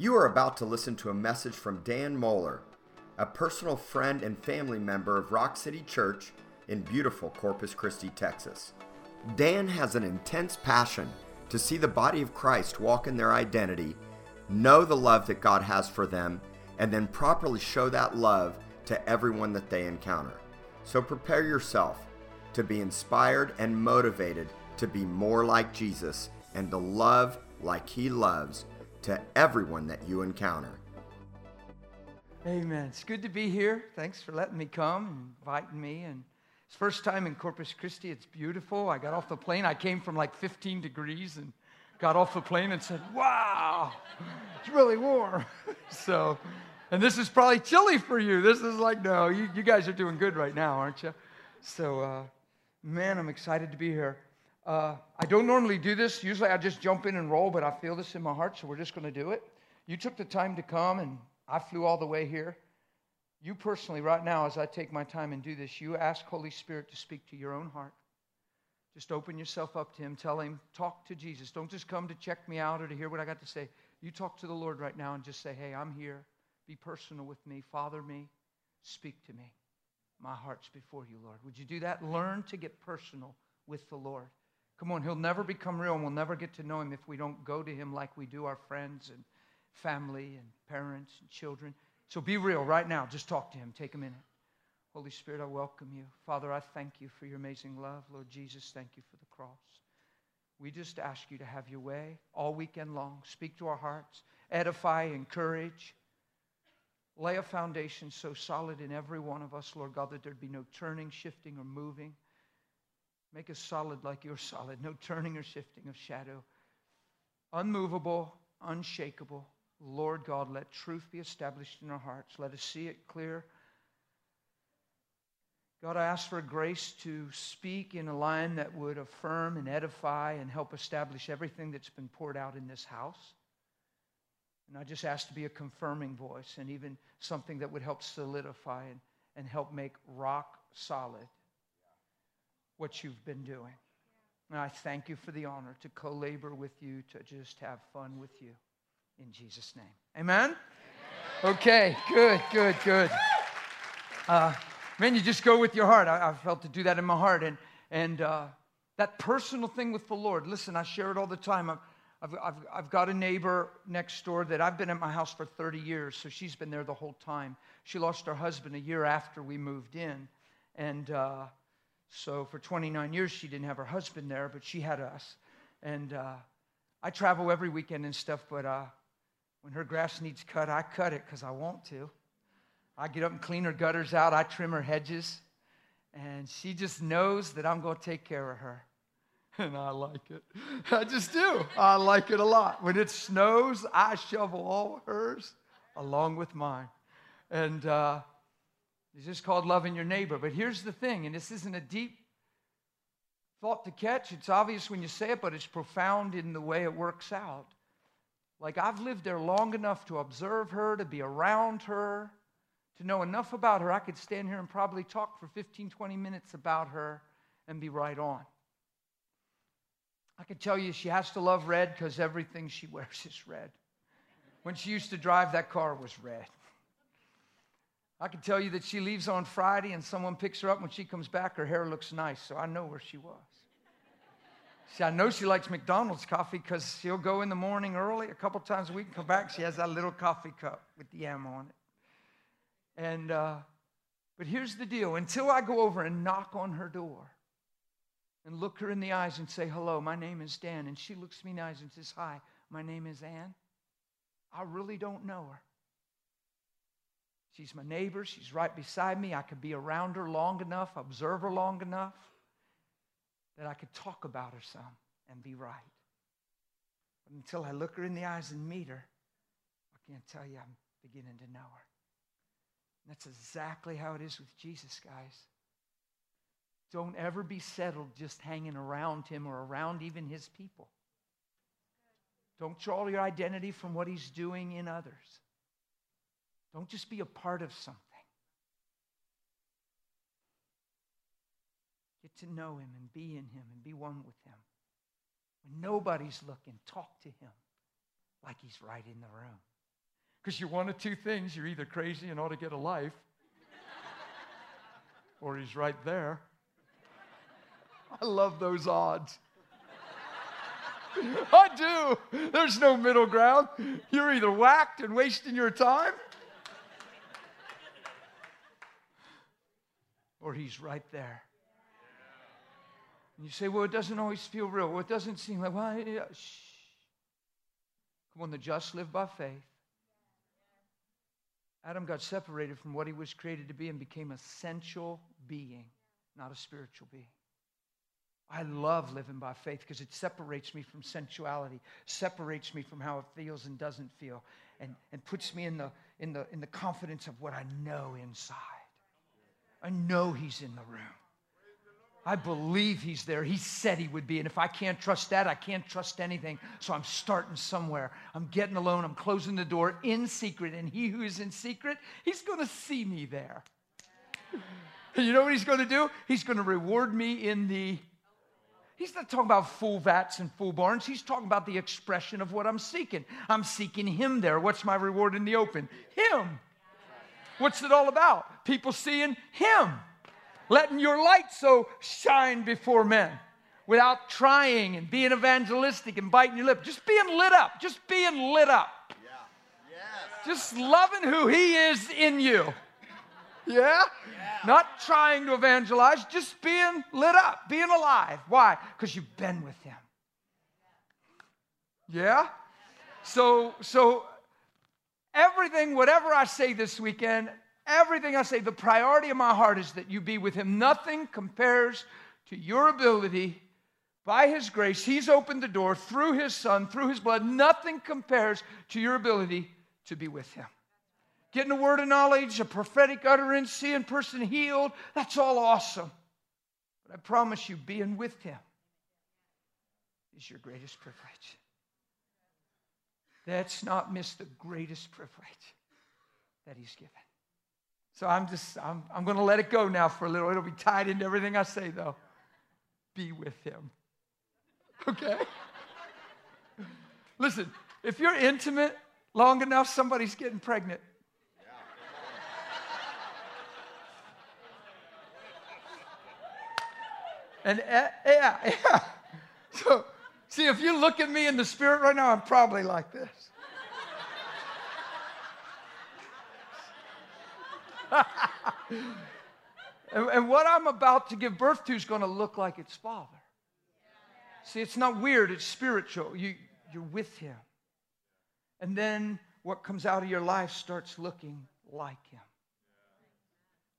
You are about to listen to a message from Dan Moeller, a personal friend and family member of Rock City Church in beautiful Corpus Christi, Texas. Dan has an intense passion to see the body of Christ walk in their identity, know the love that God has for them, and then properly show that love to everyone that they encounter. So prepare yourself to be inspired and motivated to be more like Jesus and to love like He loves to everyone that you encounter. Amen. It's good to be here. Thanks for letting me come and inviting me. And it's first time in Corpus Christi. It's beautiful. I got off the plane. I came from like 15 degrees and got off the plane and said, wow, it's really warm. So, and this is probably chilly for you. This is like, no, you guys are doing good right now, aren't you? So, man, I'm excited to be here. I don't normally do this. Usually I just jump in and roll, but I feel this in my heart, so we're just going to do it. You took the time to come, and I flew all the way here. You personally, right now, as I take my time and do this, you ask Holy Spirit to speak to your own heart. Just open yourself up to Him. Tell Him, talk to Jesus. Don't just come to check me out or to hear what I got to say. You talk to the Lord right now and just say, hey, I'm here. Be personal with me. Father me. Speak to me. My heart's before you, Lord. Would you do that? Learn to get personal with the Lord. Come on, He'll never become real, and we'll never get to know Him if we don't go to Him like we do our friends and family and parents and children. So be real right now. Just talk to Him. Take a minute. Holy Spirit, I welcome You. Father, I thank You for Your amazing love. Lord Jesus, thank You for the cross. We just ask You to have Your way all weekend long. Speak to our hearts. Edify, encourage. Lay a foundation so solid in every one of us, Lord God, that there'd be no turning, shifting, or moving. Make us solid like You're solid. No turning or shifting of shadow. Unmovable, unshakable. Lord God, let truth be established in our hearts. Let us see it clear. God, I ask for grace to speak in a line that would affirm and edify and help establish everything that's been poured out in this house. And I just ask to be a confirming voice and even something that would help solidify and help make rock solid what You've been doing. And I thank You for the honor to co-labor with You, to just have fun with You. In Jesus' name. Amen? Amen. Okay, good. Man, you just go with your heart. I felt to do that in my heart. And that personal thing with the Lord. Listen, I share it all the time. I've got a neighbor next door that I've been at my house for 30 years, so she's been there the whole time. She lost her husband a year after we moved in. So for 29 years, she didn't have her husband there, but she had us. And I travel every weekend and stuff, but when her grass needs cut, I cut it because I want to. I get up and clean her gutters out. I trim her hedges. And she just knows that I'm going to take care of her. And I like it. I just do. I like it a lot. When it snows, I shovel all hers along with mine. And it's just called loving your neighbor. But here's the thing, and this isn't a deep thought to catch. It's obvious when you say it, but it's profound in the way it works out. Like, I've lived there long enough to observe her, to be around her, to know enough about her. I could stand here and probably talk for 15, 20 minutes about her and be right on. I could tell you she has to love red because everything she wears is red. When she used to drive, that car was red. I can tell you that she leaves on Friday and someone picks her up. When she comes back, her hair looks nice, so I know where she was. See, I know she likes McDonald's coffee because she'll go in the morning early a couple times a week and come back. She has that little coffee cup with the yam on it. But here's the deal. Until I go over and knock on her door and look her in the eyes and say, hello, my name is Dan, and she looks me in the eyes and says, hi, my name is Ann, I really don't know her. She's my neighbor. She's right beside me. I could be around her long enough, observe her long enough, that I could talk about her some and be right. But until I look her in the eyes and meet her, I can't tell you I'm beginning to know her. And that's exactly how it is with Jesus, guys. Don't ever be settled just hanging around Him or around even His people. Don't draw your identity from what He's doing in others. Don't just be a part of something. Get to know Him and be in Him and be one with Him. When nobody's looking, talk to Him like He's right in the room. Because you're one of two things. You're either crazy and ought to get a life, or he's right there. I love those odds. I do. There's no middle ground. You're either whacked and wasting your time, or he's right there. And you say, well, it doesn't always feel real. Well, it doesn't seem like, well, yeah. Shh. Come on, the just live by faith. Adam got separated from what he was created to be and became a sensual being, not a spiritual being. I love living by faith because it separates me from sensuality, separates me from how it feels and doesn't feel, and puts me in the confidence of what I know inside. I know he's in the room. I believe he's there. He said he would be. And if I can't trust that, I can't trust anything. So I'm starting somewhere. I'm getting alone. I'm closing the door in secret. And he who is in secret, he's going to see me there. And you know what he's going to do? He's going to reward me in the... He's not talking about full vats and full barns. He's talking about the expression of what I'm seeking. I'm seeking him there. What's my reward in the open? Him. What's it all about? People seeing him. Letting your light so shine before men without trying and being evangelistic and biting your lip. Just being lit up. Just being lit up. Yeah. Yes. Just loving who he is in you. Yeah? Yeah. Not trying to evangelize, just being lit up, being alive. Why? Because you've been with him. Yeah? So everything, whatever I say this weekend, everything I say, the priority of my heart is that you be with him. Nothing compares to your ability. By his grace, he's opened the door through his son, through his blood. Nothing compares to your ability to be with him. Getting a word of knowledge, a prophetic utterance, seeing a person healed, that's all awesome. But I promise you, being with him is your greatest privilege. Let's not miss the greatest privilege that he's given. So I'm going to let it go now for a little. It'll be tied into everything I say, though. Be with him. Okay? Listen, if you're intimate long enough, somebody's getting pregnant. And yeah. So, see, if you look at me in the spirit right now, I'm probably like this. and what I'm about to give birth to is going to look like its father. See, it's not weird. It's spiritual. You're with him. And then what comes out of your life starts looking like him.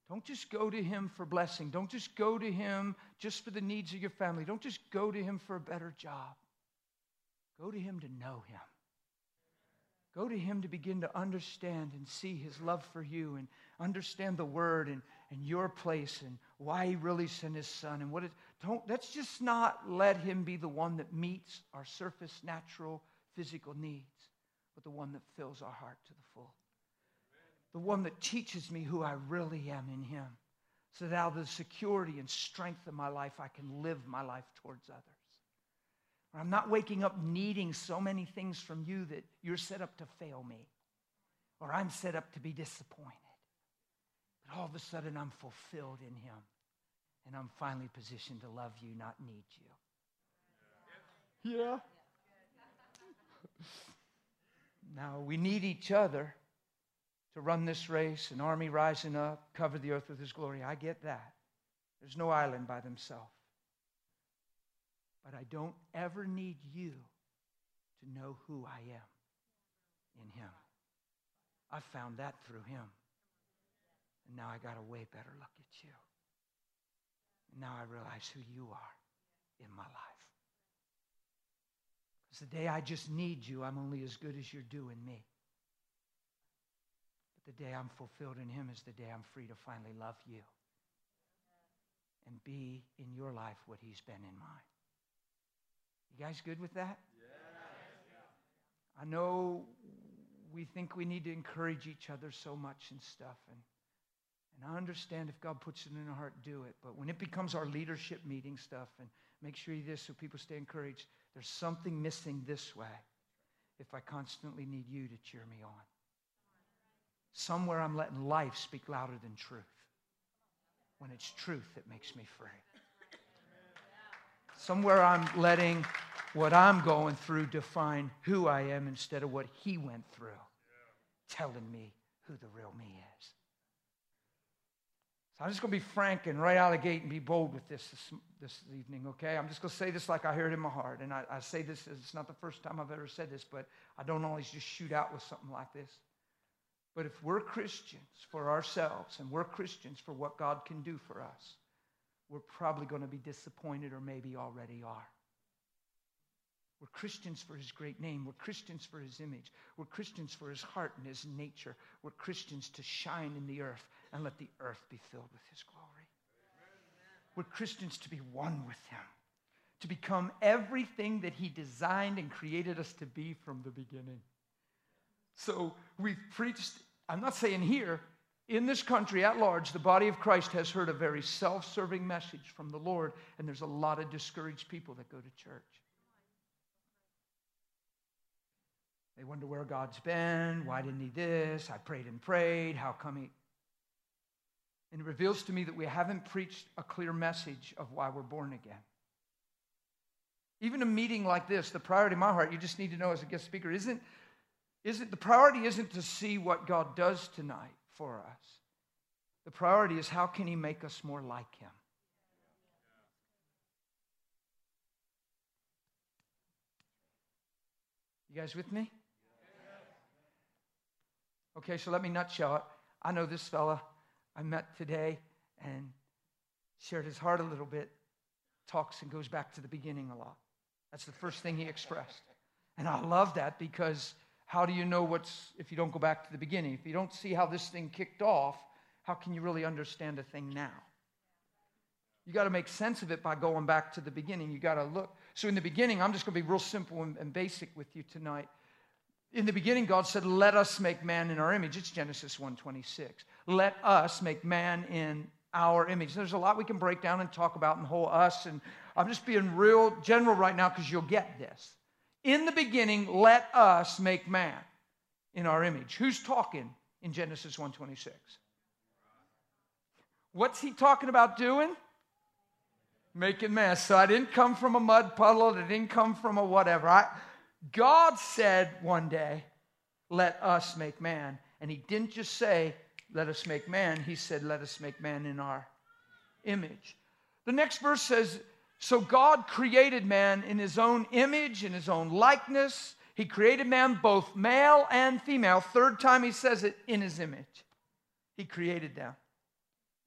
Don't just go to him for blessing. Don't just go to him just for the needs of your family. Don't just go to him for a better job. Go to him to know him. Go to him to begin to understand and see his love for you and understand the word and your place and why he really sent his son. And let's just not let him be the one that meets our surface, natural, physical needs, but the one that fills our heart to the full. The one that teaches me who I really am in him, so that out of the security and strength of my life, I can live my life towards others. I'm not waking up needing so many things from you that you're set up to fail me, or I'm set up to be disappointed. But all of a sudden, I'm fulfilled in him, and I'm finally positioned to love you, not need you. Yeah? Now, we need each other. To run this race, an army rising up, cover the earth with his glory. I get that. There's no island by themselves. But I don't ever need you to know who I am in him. I found that through him. And now I got a way better look at you. And now I realize who you are in my life. Because the day I just need you, I'm only as good as you're doing me. The day I'm fulfilled in him is the day I'm free to finally love you and be in your life what he's been in mine. You guys good with that? Yeah. I know we think we need to encourage each other so much and stuff. And I understand if God puts it in our heart, do it. But when it becomes our leadership meeting stuff and make sure you do this so people stay encouraged, there's something missing this way if I constantly need you to cheer me on. Somewhere I'm letting life speak louder than truth. When it's truth that makes me free. Somewhere I'm letting what I'm going through define who I am instead of what he went through, telling me who the real me is. So I'm just going to be frank and right out of the gate and be bold with this evening, okay? I'm just going to say this like I heard in my heart. And I say this, it's not the first time I've ever said this, but I don't always just shoot out with something like this. But if we're Christians for ourselves and we're Christians for what God can do for us, we're probably going to be disappointed or maybe already are. We're Christians for his great name. We're Christians for his image. We're Christians for his heart and his nature. We're Christians to shine in the earth and let the earth be filled with his glory. Amen. We're Christians to be one with him, to become everything that he designed and created us to be from the beginning. So we've preached, I'm not saying here, in this country at large, the body of Christ has heard a very self-serving message from the Lord, and there's a lot of discouraged people that go to church. They wonder where God's been, why didn't he this, I prayed and prayed, how come he... And it reveals to me that we haven't preached a clear message of why we're born again. Even a meeting like this, the priority in my heart, you just need to know as a guest speaker, isn't the priority isn't to see what God does tonight for us. The priority is how can he make us more like him? You guys with me? Okay, so let me nutshell it. I know this fella I met today and shared his heart a little bit, talks and goes back to the beginning a lot. That's the first thing he expressed. And I love that because how do you know if you don't go back to the beginning? If you don't see how this thing kicked off, how can you really understand a thing now? You got to make sense of it by going back to the beginning. You got to look. So in the beginning, I'm just going to be real simple and basic with you tonight. In the beginning, God said, let us make man in our image. It's Genesis 1:26. Let us make man in our image. There's a lot we can break down and talk about and whole us. And I'm just being real general right now because you'll get this. In the beginning, let us make man in our image. Who's talking in Genesis 1:26? What's he talking about doing? Making man. So I didn't come from a mud puddle. I didn't come from a whatever. God said one day, let us make man. And he didn't just say, let us make man. He said, let us make man in our image. The next verse says, so God created man in his own image, in his own likeness. He created man both male and female. Third time he says it, in his image. He created them.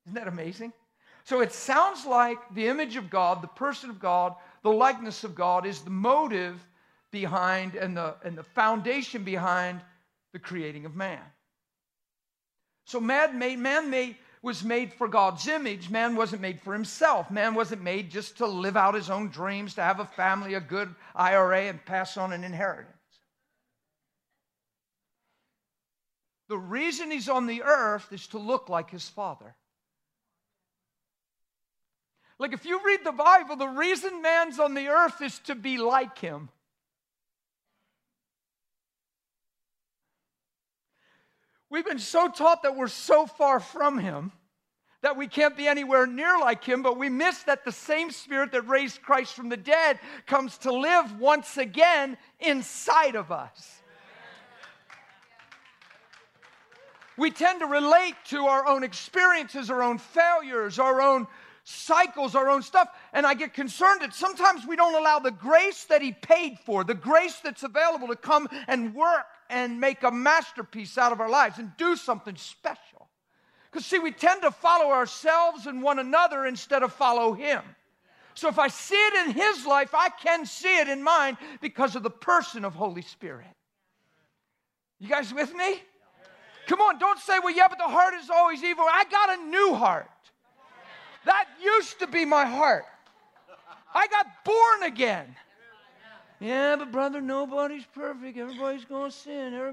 Isn't that amazing? So it sounds like the image of God, the person of God, the likeness of God is the motive behind and the foundation behind the creating of man. So man was made for God's image. Man wasn't made for himself. Man wasn't made just to live out his own dreams, to have a family, a good IRA, and pass on an inheritance. The reason he's on the earth is to look like his Father. Like if you read the Bible, the reason man's on the earth is to be like him. We've been so taught that we're so far from him that we can't be anywhere near like him, but we miss that the same spirit that raised Christ from the dead comes to live once again inside of us. We tend to relate to our own experiences, our own failures, our own cycles, our own stuff, and I get concerned that sometimes we don't allow the grace that he paid for, the grace that's available to come and work and make a masterpiece out of our lives and do something special. Because, see, we tend to follow ourselves and one another instead of follow him. So if I see it in his life, I can see it in mine because of the person of Holy Spirit. You guys with me? Come on, don't say, well, yeah, but the heart is always evil. I got a new heart. That used to be my heart. I got born again. Yeah, but brother, nobody's perfect. Everybody's going to sin. And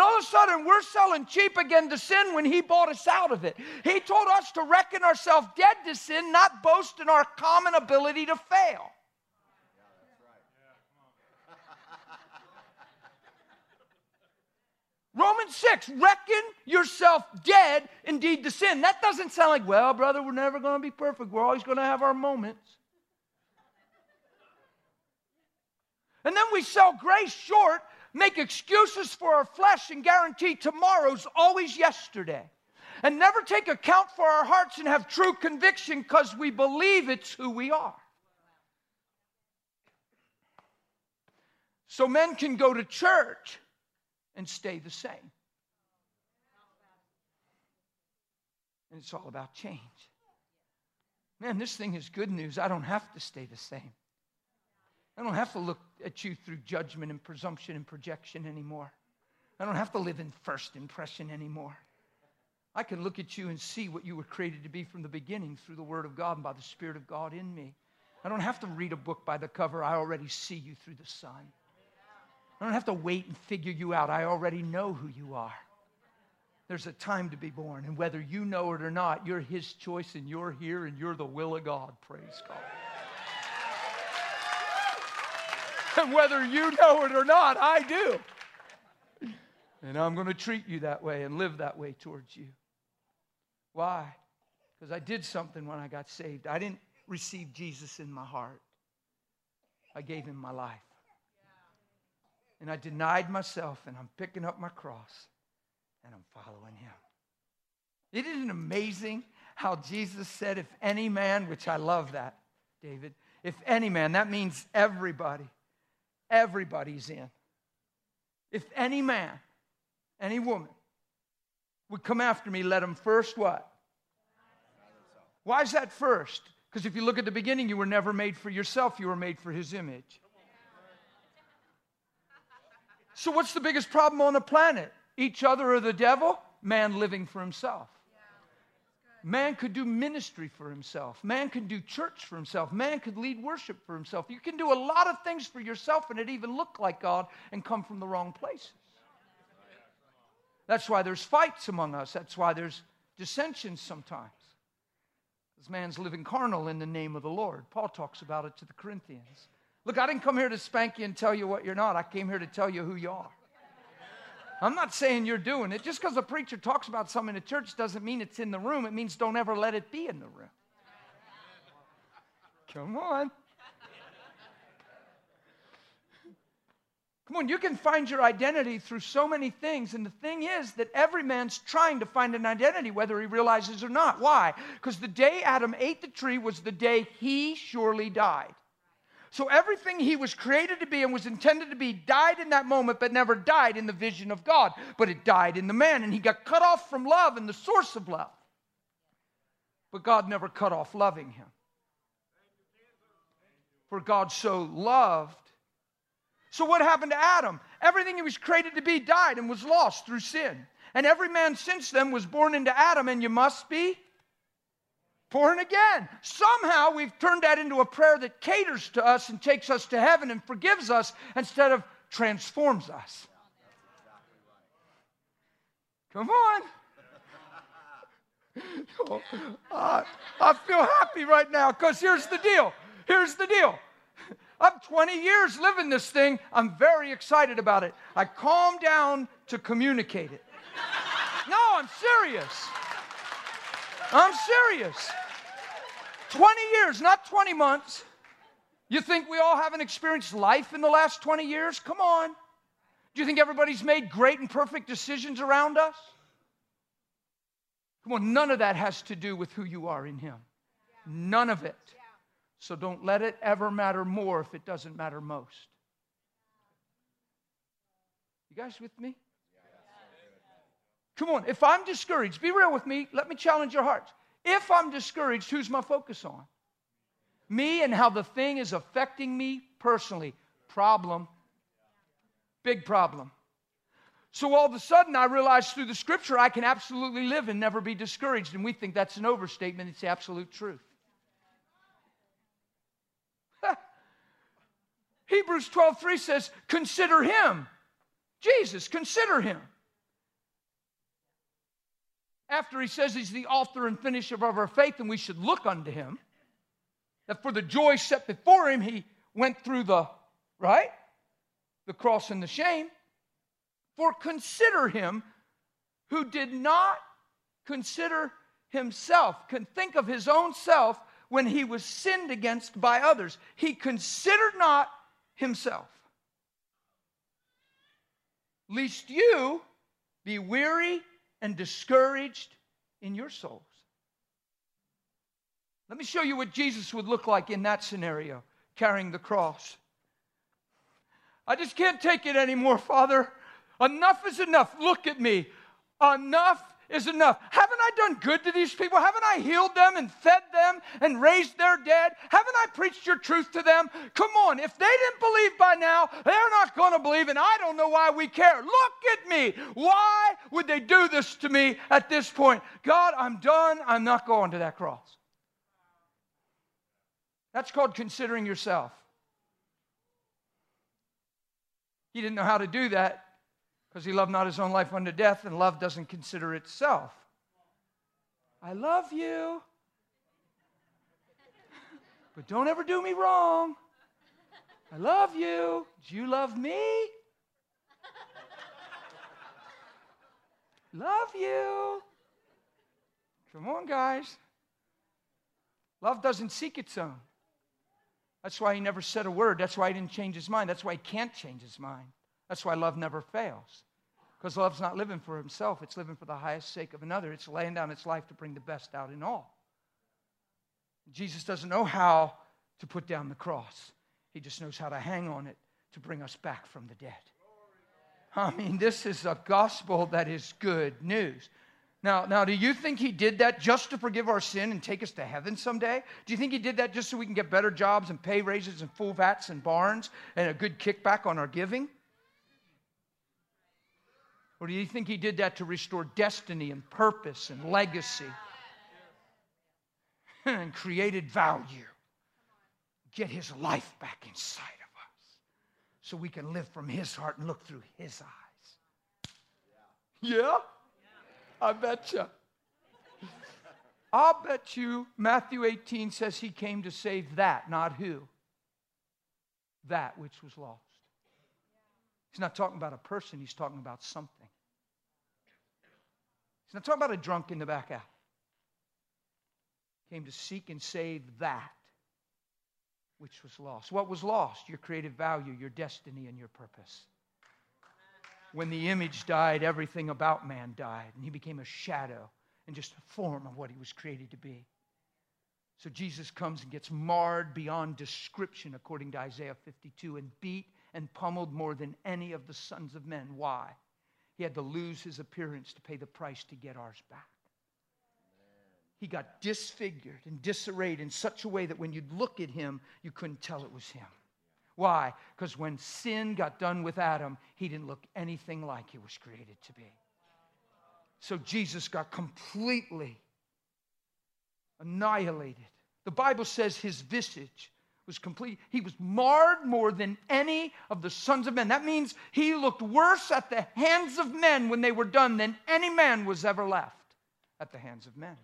all of a sudden, we're selling cheap again to sin when he bought us out of it. He told us to reckon ourselves dead to sin, not boast in our common ability to fail. Romans Romans 6, reckon yourself dead indeed to sin. That doesn't sound like, well, brother, we're never going to be perfect. We're always going to have our moments. And then we sell grace short, make excuses for our flesh, and guarantee tomorrow's always yesterday. And never take account for our hearts and have true conviction because we believe it's who we are. So men can go to church and stay the same. And it's all about change. Man, this thing is good news. I don't have to stay the same. I don't have to look at you through judgment and presumption and projection anymore. I don't have to live in first impression anymore. I can look at you and see what you were created to be from the beginning through the Word of God and by the Spirit of God in me. I don't have to read a book by the cover. I already see you through the sun. I don't have to wait and figure you out. I already know who you are. There's a time to be born, and whether you know it or not, you're His choice, and you're here, and you're the will of God. Praise God. And whether you know it or not, I do. And I'm going to treat you that way and live that way towards you. Why? Because I did something when I got saved. I didn't receive Jesus in my heart. I gave Him my life. And I denied myself, and I'm picking up my cross, and I'm following Him. Isn't it amazing how Jesus said, if any man, which I love that, David, if any man, that means everybody. Everybody's in. If any man, any woman, would come after me, let him first what? Why is that first? Because if you look at the beginning, you were never made for yourself. You were made for His image. So what's the biggest problem on the planet? Each other or the devil? Man living for himself. Man could do ministry for himself. Man could do church for himself. Man could lead worship for himself. You can do a lot of things for yourself and it even look like God and come from the wrong places. That's why there's fights among us. That's why there's dissensions sometimes. This man's living carnal in the name of the Lord. Paul talks about it to the Corinthians. Look, I didn't come here to spank you and tell you what you're not. I came here to tell you who you are. I'm not saying you're doing it. Just because a preacher talks about something in the church doesn't mean it's in the room. It means don't ever let it be in the room. Come on. Come on, you can find your identity through so many things. And the thing is that every man's trying to find an identity, whether he realizes or not. Why? Because the day Adam ate the tree was the day he surely died. So everything he was created to be and was intended to be died in that moment, but never died in the vision of God. But it died in the man, and he got cut off from love and the source of love. But God never cut off loving him. For God so loved. So what happened to Adam? Everything he was created to be died and was lost through sin. And every man since then was born into Adam, and you must be born again. Somehow we've turned that into a prayer that caters to us and takes us to heaven and forgives us instead of transforms us. Come on. Oh, I feel happy right now because here's the deal. Here's the deal. I'm 20 years living this thing. I'm very excited about it. I calm down to communicate it. No, I'm serious. I'm serious. 20 years, not 20 months. You think we all haven't experienced life in the last 20 years? Come on. Do you think everybody's made great and perfect decisions around us? Come on, none of that has to do with who you are in Him. None of it. So don't let it ever matter more if it doesn't matter most. You guys with me? Come on, if I'm discouraged, be real with me. Let me challenge your hearts. If I'm discouraged, who's my focus on? Me and how the thing is affecting me personally. Problem. Big problem. So all of a sudden, I realize through the Scripture, I can absolutely live and never be discouraged. And we think that's an overstatement. It's the absolute truth. Hebrews 12:3 says, consider Him. Jesus, consider Him. After He says He's the author and finisher of our faith, and we should look unto Him, that for the joy set before Him, He went through the cross and the shame. For consider Him who did not consider himself, can think of his own self when he was sinned against by others. He considered not himself. Lest you be weary and discouraged in your souls. Let me show you what Jesus would look like in that scenario, carrying the cross. I just can't take it anymore, Father. Enough is enough. Look at me. Enough is enough. Haven't I done good to these people? Haven't I healed them and fed them and raised their dead? Haven't I preached your truth to them? Come on. If they didn't believe by now, they're not going to believe, and I don't know why we care. Look at me. Why would they do this to me at this point? God, I'm done. I'm not going to that cross. That's called considering yourself. He didn't know how to do that because he loved not his own life unto death, and love doesn't consider itself. I love you, but don't ever do me wrong. I love you. Do you love me? Love you. Come on, guys. Love doesn't seek its own. That's why he never said a word. That's why he didn't change his mind. That's why he can't change his mind. That's why love never fails. Because love's not living for himself. It's living for the highest sake of another. It's laying down its life to bring the best out in all. Jesus doesn't know how to put down the cross. He just knows how to hang on it to bring us back from the dead. I mean, this is a gospel that is good news. Now, do you think he did that just to forgive our sin and take us to heaven someday? Do you think he did that just so we can get better jobs and pay raises and full vats and barns and a good kickback on our giving? Or do you think he did that to restore destiny and purpose and legacy and created value? Get his life back inside of us so we can live from his heart and look through his eyes. Yeah? I bet you. I'll bet you Matthew 18 says he came to save that, not who? That which was lost. He's not talking about a person. He's talking about something. He's not talking about a drunk in the back alley. He came to seek and save that which was lost. What was lost? Your creative value, your destiny, and your purpose. When the image died, everything about man died, and he became a shadow and just a form of what he was created to be. So Jesus comes and gets marred beyond description, according to Isaiah 52, and beat and pummeled more than any of the sons of men. Why? He had to lose his appearance to pay the price to get ours back. He got disfigured and disarrayed in such a way that when you'd look at him, you couldn't tell it was him. Why? Because when sin got done with Adam, he didn't look anything like he was created to be. So Jesus got completely annihilated. The Bible says his visage was complete. He was marred more than any of the sons of men. That means he looked worse at the hands of men when they were done than any man was ever left at the hands of men.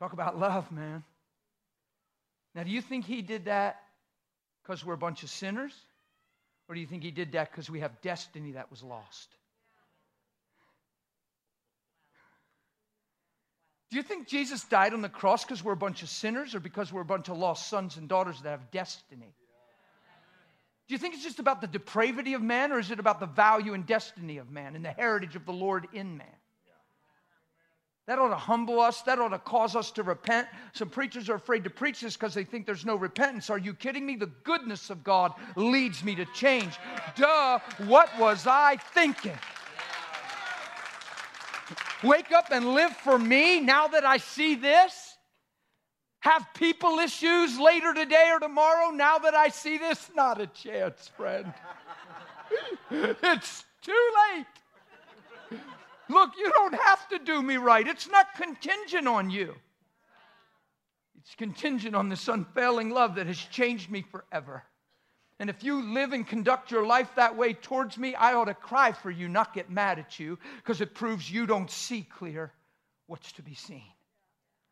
Talk about love, man. Now, do you think he did that because we're a bunch of sinners? Or do you think he did that because we have destiny that was lost? Do you think Jesus died on the cross because we're a bunch of sinners or because we're a bunch of lost sons and daughters that have destiny? Do you think it's just about the depravity of man, or is it about the value and destiny of man and the heritage of the Lord in man? That ought to humble us. That ought to cause us to repent. Some preachers are afraid to preach this because they think there's no repentance. Are you kidding me? The goodness of God leads me to change. Duh, what was I thinking? Wake up and live for me now that I see this? Have people issues later today or tomorrow now that I see this? Not a chance, friend. It's too late. Look, you don't have to do me right. It's not contingent on you. It's contingent on this unfailing love that has changed me forever. And if you live and conduct your life that way towards me, I ought to cry for you, not get mad at you, because it proves you don't see clear what's to be seen.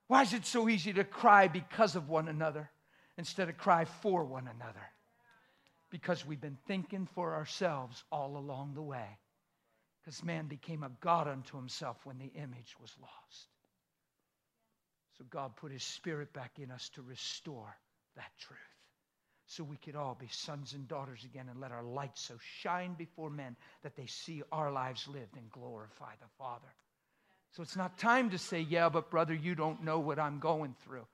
Why is it so easy to cry because of one another instead of cry for one another? because we've been thinking for ourselves all along the way. Because man became a god unto himself when the image was lost. So God put his spirit back in us to restore that truth. So we could all be sons and daughters again and let our light so shine before men that they see our lives lived and glorify the Father. So it's not time to say, yeah, but brother, you don't know what I'm going through.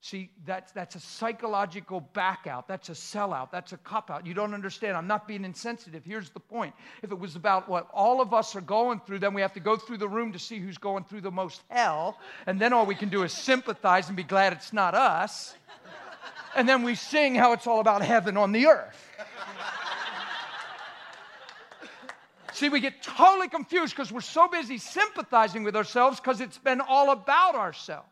See, that's a psychological back out. That's a sellout. That's a cop out. You don't understand. I'm not being insensitive. Here's the point. If it was about what all of us are going through, then we have to go through the room to see who's going through the most hell. And then all we can do is sympathize and be glad it's not us. And then we sing how it's all about heaven on the earth. See, we get totally confused because we're so busy sympathizing with ourselves because it's been all about ourselves.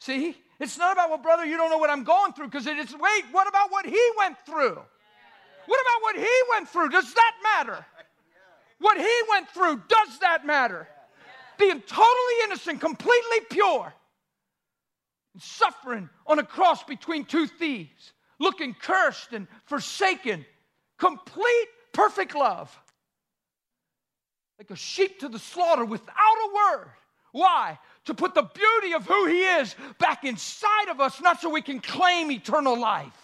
See, it's not about, well, brother, you don't know what I'm going through, because it is, wait, what about what he went through? What about what he went through? Does that matter? What he went through, does that matter? Being totally innocent, completely pure, and suffering on a cross between two thieves, looking cursed and forsaken, complete, perfect love, like a sheep to the slaughter without a word. Why? To put the beauty of who he is back inside of us, not so we can claim eternal life,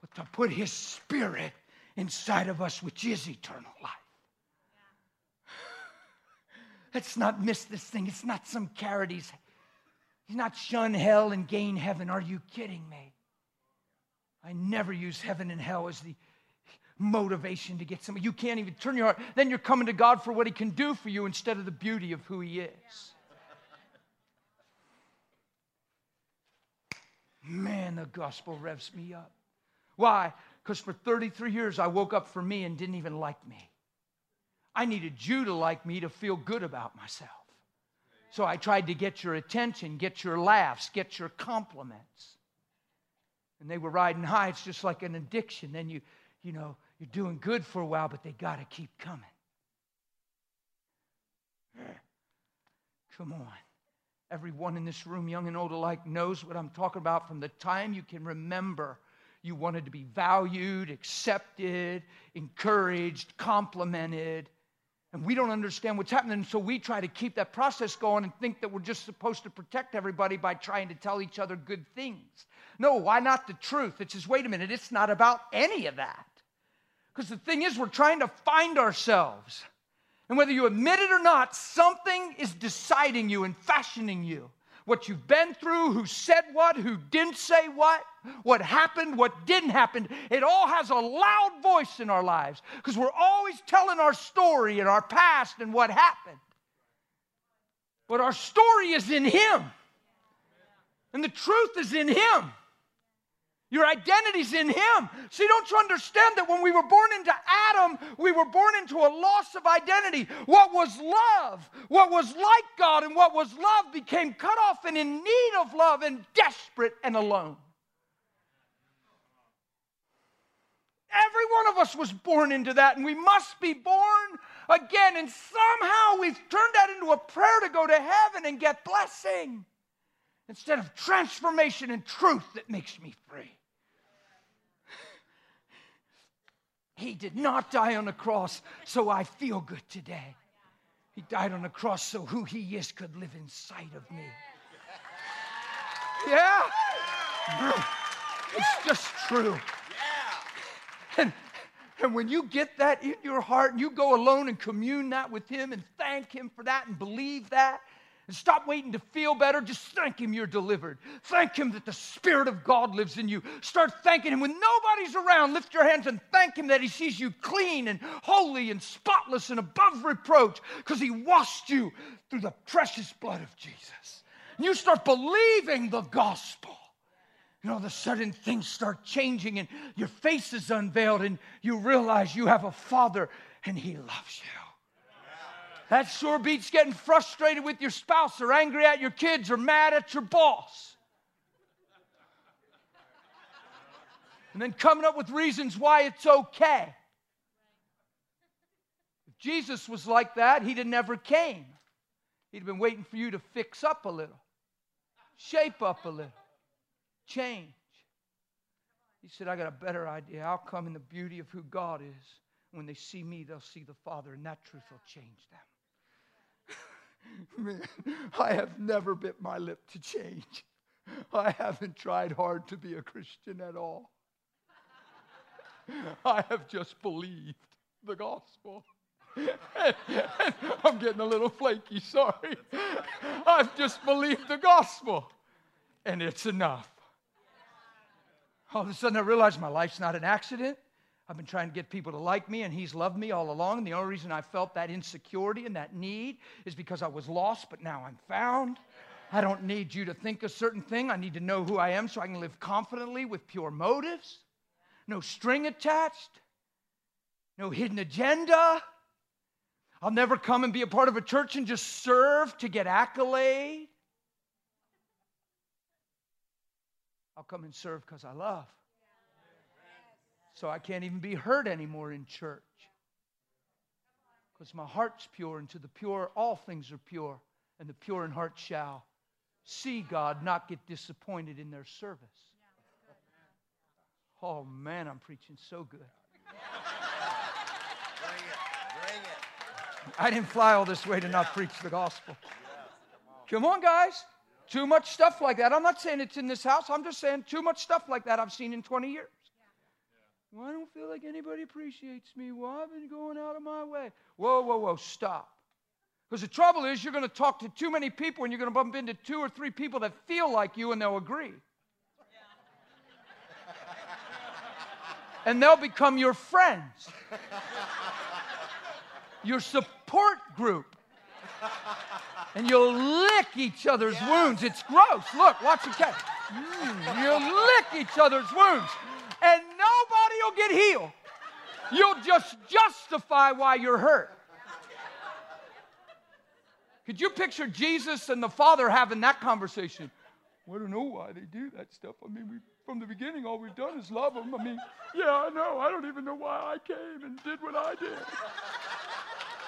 but to put his spirit inside of us, which is eternal life. Let's not miss this thing. It's not some charities. He's not shun hell and gain heaven. Are you kidding me? I never use heaven and hell as the motivation to get somebody. You can't even turn your heart. Then you're coming to God for what he can do for you instead of the beauty of who he is. Man, the gospel revs me up. Why? Because for 33 years, I woke up for me and didn't even like me. I needed you to like me to feel good about myself. So I tried to get your attention, get your laughs, get your compliments. And they were riding high. It's just like an addiction. Then you know, you're doing good for a while, but they got to keep coming. Come on. Everyone in this room, young and old alike, knows what I'm talking about. From the time you can remember, you wanted to be valued, accepted, encouraged, complimented. And we don't understand what's happening, so we try to keep that process going and think that we're just supposed to protect everybody by trying to tell each other good things. No, why not the truth? It's just, wait a minute, it's not about any of that. Because the thing is, we're trying to find ourselves. And whether you admit it or not, something is deciding you and fashioning you. What you've been through, who said what, who didn't say what happened, what didn't happen. It all has a loud voice in our lives because we're always telling our story and our past and what happened. But our story is in him. And the truth is in him. Your identity's in him. See, don't you understand that when we were born into Adam, we were born into a loss of identity. What was love, what was like God, and what was love became cut off and in need of love and desperate and alone. Every one of us was born into that, and we must be born again. And somehow we've turned that into a prayer to go to heaven and get blessing instead of transformation and truth that makes me free. He did not die on the cross so I feel good today. He died on the cross so who he is could live inside of me. Yeah? It's just true. And when you get that in your heart and you go alone and commune that with him and thank him for that and believe that, and stop waiting to feel better. Just thank him you're delivered. Thank him that the Spirit of God lives in you. Start thanking him when nobody's around. Lift your hands and thank him that he sees you clean and holy and spotless and above reproach because he washed you through the precious blood of Jesus. And you start believing the gospel. And all of a sudden things start changing and your face is unveiled and you realize you have a Father and he loves you. That sure beats getting frustrated with your spouse or angry at your kids or mad at your boss. And then coming up with reasons why it's okay. If Jesus was like that, he'd have never came. He'd have been waiting for you to fix up a little, shape up a little, change. He said, I got a better idea. I'll come in the beauty of who God is. When they see me, they'll see the Father, and that truth will change them. Man, I have never bit my lip to change. I haven't tried hard to be a Christian at all. I have just believed the gospel. I'm getting a little flaky, sorry. I've just believed the gospel, and it's enough. All of a sudden, I realized my life's not an accident. I've been trying to get people to like me, and He's loved me all along. And the only reason I felt that insecurity and that need is because I was lost, but now I'm found. I don't need you to think a certain thing. I need to know who I am so I can live confidently with pure motives. No string attached. No hidden agenda. I'll never come and be a part of a church and just serve to get accolade. I'll come and serve because I love. So I can't even be hurt anymore in church. Because my heart's pure, and to the pure all things are pure. And the pure in heart shall see God, not get disappointed in their service. Oh man, I'm preaching so good. Bring it, bring it. I didn't fly all this way to not preach the gospel. Come on, guys. Too much stuff like that. I'm not saying it's in this house. I'm just saying too much stuff like that I've seen in 20 years. Well, I don't feel like anybody appreciates me. Well, I've been going out of my way. Whoa, whoa, whoa, stop. Because the trouble is you're going to talk to too many people, and you're going to bump into 2 or 3 people that feel like you, and they'll agree. Yeah. And they'll become your friends. Your support group. And you'll lick each other's wounds. It's gross. Look, watch your cat. You'll lick each other's wounds. And nobody will get healed. You'll just justify why you're hurt. Could you picture Jesus and the Father having that conversation? Well, I don't know why they do that stuff. I mean, from the beginning, all we've done is love them. I mean, yeah, I know. I don't even know why I came and did what I did.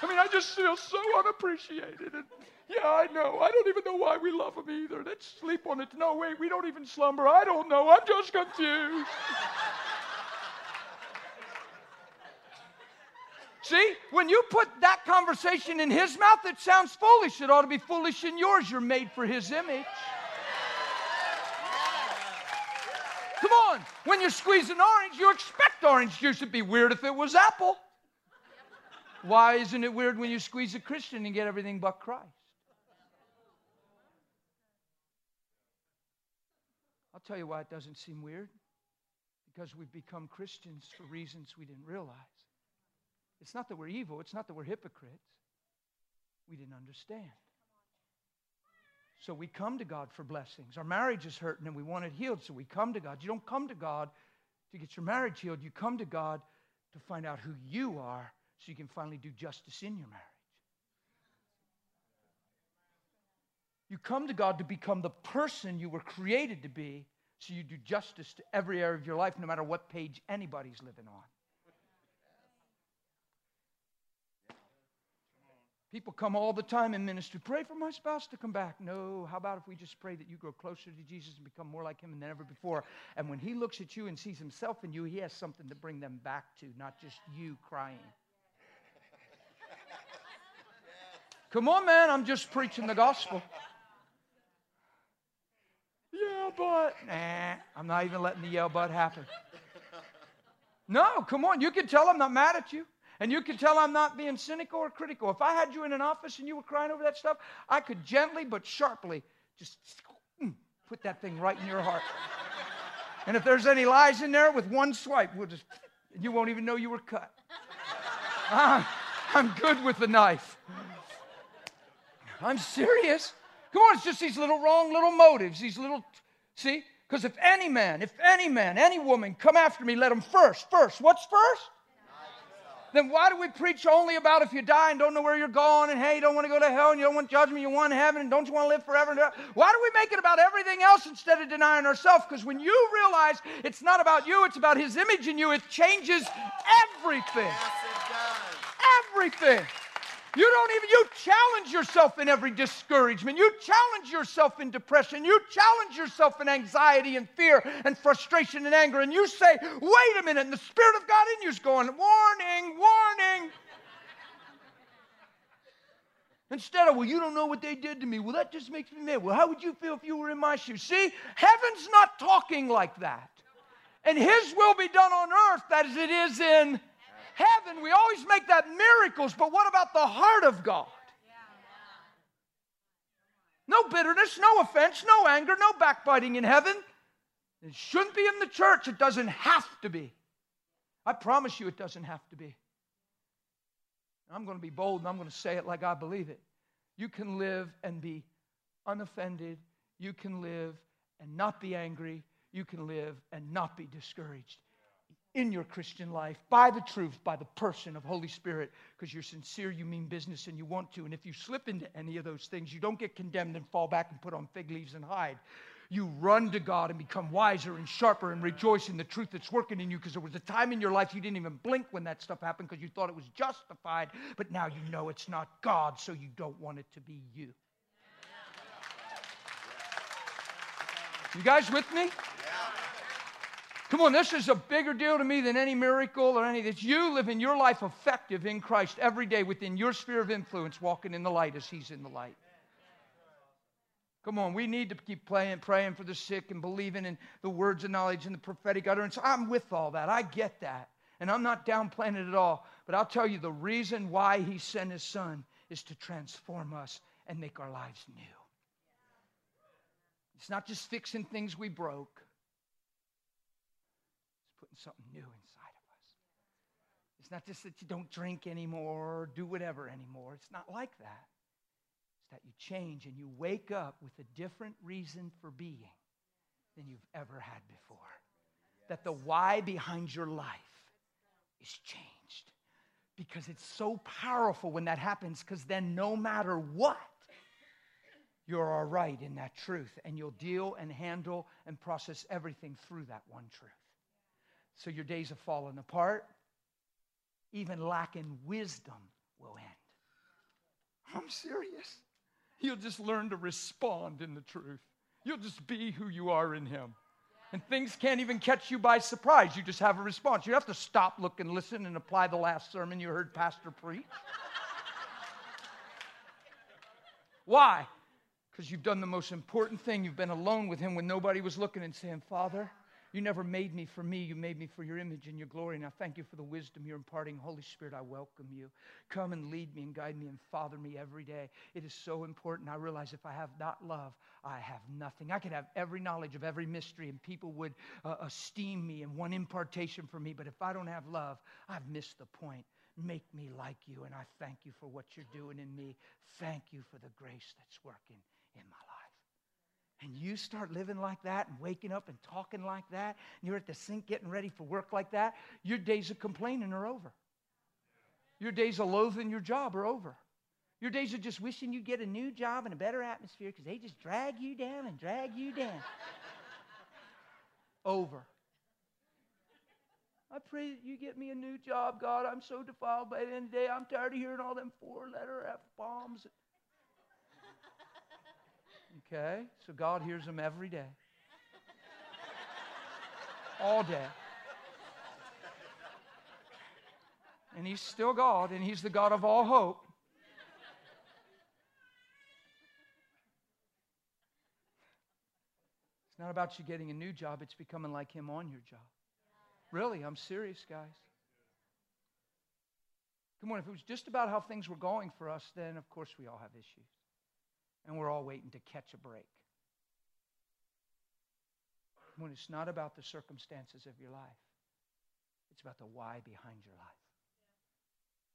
I mean, I just feel so unappreciated. And yeah, I know. I don't even know why we love them either. Let's sleep on it. No, wait, we don't even slumber. I don't know. I'm just confused. See, when you put that conversation in His mouth, it sounds foolish. It ought to be foolish in yours. You're made for His image. Come on. When you squeeze an orange, you expect orange juice. It'd be weird if it was apple. Why isn't it weird when you squeeze a Christian and get everything but Christ? I'll tell you why it doesn't seem weird. Because we've become Christians for reasons we didn't realize. It's not that we're evil. It's not that we're hypocrites. We didn't understand. So we come to God for blessings. Our marriage is hurting and we want it healed, so we come to God. You don't come to God to get your marriage healed. You come to God to find out who you are, so you can finally do justice in your marriage. You come to God to become the person you were created to be, so you do justice to every area of your life, no matter what page anybody's living on. People come all the time in ministry, pray for my spouse to come back. No, how about if we just pray that you grow closer to Jesus and become more like Him than ever before? And when He looks at you and sees Himself in you, He has something to bring them back to, not just you crying. Come on, man, I'm just preaching the gospel. Yeah, but. Nah, I'm not even letting the yeah, but happen. No, come on, you can tell I'm not mad at you. And you can tell I'm not being cynical or critical. If I had you in an office and you were crying over that stuff, I could gently but sharply just put that thing right in your heart. And if there's any lies in there, with one swipe, we'll just, you won't even know you were cut. I'm good with the knife. I'm serious. Come on, it's just these little wrong little motives, these little, see? Because if any man, any woman, come after me, let them first. What's first? Then why do we preach only about if you die and don't know where you're going, and hey, you don't want to go to hell, and you don't want judgment, you want heaven, and don't you want to live forever? Why do we make it about everything else instead of denying ourselves? Because when you realize it's not about you, it's about His image in you, it changes everything. Yes, it does. Everything. You challenge yourself in every discouragement. You challenge yourself in depression. You challenge yourself in anxiety and fear and frustration and anger. And you say, wait a minute. And the Spirit of God in you is going, warning, warning. Instead of, well, you don't know what they did to me. Well, that just makes me mad. Well, how would you feel if you were in my shoes? See, heaven's not talking like that. And His will be done on earth as it is in heaven. We always make that miracles, but what about the heart of God? No bitterness, no offense, no anger, no backbiting in heaven. It shouldn't be in the church. It doesn't have to be. I promise you it doesn't have to be. I'm going to be bold, and I'm going to say it like I believe it. You can live and be unoffended. You can live and not be angry. You can live and not be discouraged in your Christian life by the truth, by the person of Holy Spirit, because you're sincere, you mean business, and you want to. And if you slip into any of those things, you don't get condemned and fall back and put on fig leaves and hide. You run to God and become wiser and sharper and rejoice in the truth that's working in you, because there was a time in your life you didn't even blink when that stuff happened because you thought it was justified, but now you know it's not God, so you don't want it to be you. You guys with me? Come on, this is a bigger deal to me than any miracle or any of this. You living your life effective in Christ every day within your sphere of influence, walking in the light as He's in the light. Come on, we need to keep praying for the sick and believing in the words of knowledge and the prophetic utterance. I'm with all that. I get that. And I'm not downplaying it at all. But I'll tell you, the reason why He sent His Son is to transform us and make our lives new. It's not just fixing things we broke. It's putting something new inside of us. It's not just that you don't drink anymore or do whatever anymore. It's not like that. That you change and you wake up with a different reason for being than you've ever had before. Yes. That the why behind your life is changed. Because it's so powerful when that happens, because then no matter what, you're all right in that truth. And you'll deal and handle and process everything through that one truth. So your days have fallen apart. Even lacking wisdom will end. I'm serious. You'll just learn to respond in the truth. You'll just be who you are in Him. And things can't even catch you by surprise. You just have a response. You have to stop, look, and listen and apply the last sermon you heard Pastor preach. Why? Because you've done the most important thing. You've been alone with Him when nobody was looking and saying, Father, You never made me for me. You made me for Your image and Your glory. And I thank You for the wisdom You're imparting. Holy Spirit, I welcome You. Come and lead me and guide me and father me every day. It is so important. I realize if I have not love, I have nothing. I could have every knowledge of every mystery and people would esteem me and want impartation from me. But if I don't have love, I've missed the point. Make me like You. And I thank You for what You're doing in me. Thank You for the grace that's working in my life. And you start living like that and waking up and talking like that, and you're at the sink getting ready for work like that, your days of complaining are over. Your days of loathing your job are over. Your days of just wishing you'd get a new job and a better atmosphere because they just drag you down and drag you down. Over. I pray that You get me a new job, God. I'm so defiled by the end of the day. I'm tired of hearing all them four-letter F-bombs. Okay, so God hears them every day. All day. And He's still God, and He's the God of all hope. It's not about you getting a new job, it's becoming like Him on your job. Really, I'm serious, guys. Come on, if it was just about how things were going for us, then of course we all have issues. And we're all waiting to catch a break. When it's not about the circumstances of your life. It's about the why behind your life.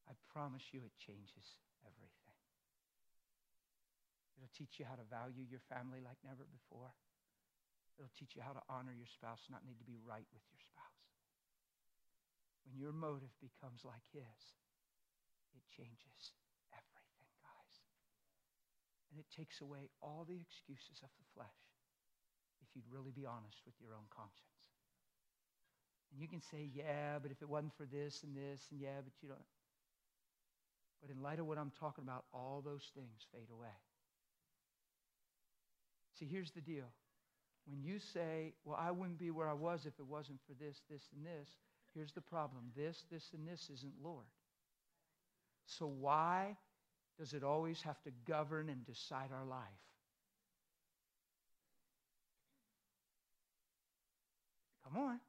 I promise you it changes everything. It'll teach you how to value your family like never before. It'll teach you how to honor your spouse, not need to be right with your spouse. When your motive becomes like His, it changes. And it takes away all the excuses of the flesh if you'd really be honest with your own conscience. And you can say, yeah, but if it wasn't for this and this, and yeah, but you don't. But in light of what I'm talking about, all those things fade away. See, here's the deal. When you say, well, I wouldn't be where I was if it wasn't for this, this, and this, here's the problem. This, this, and this isn't Lord. So why does it always have to govern and decide our life? Come on.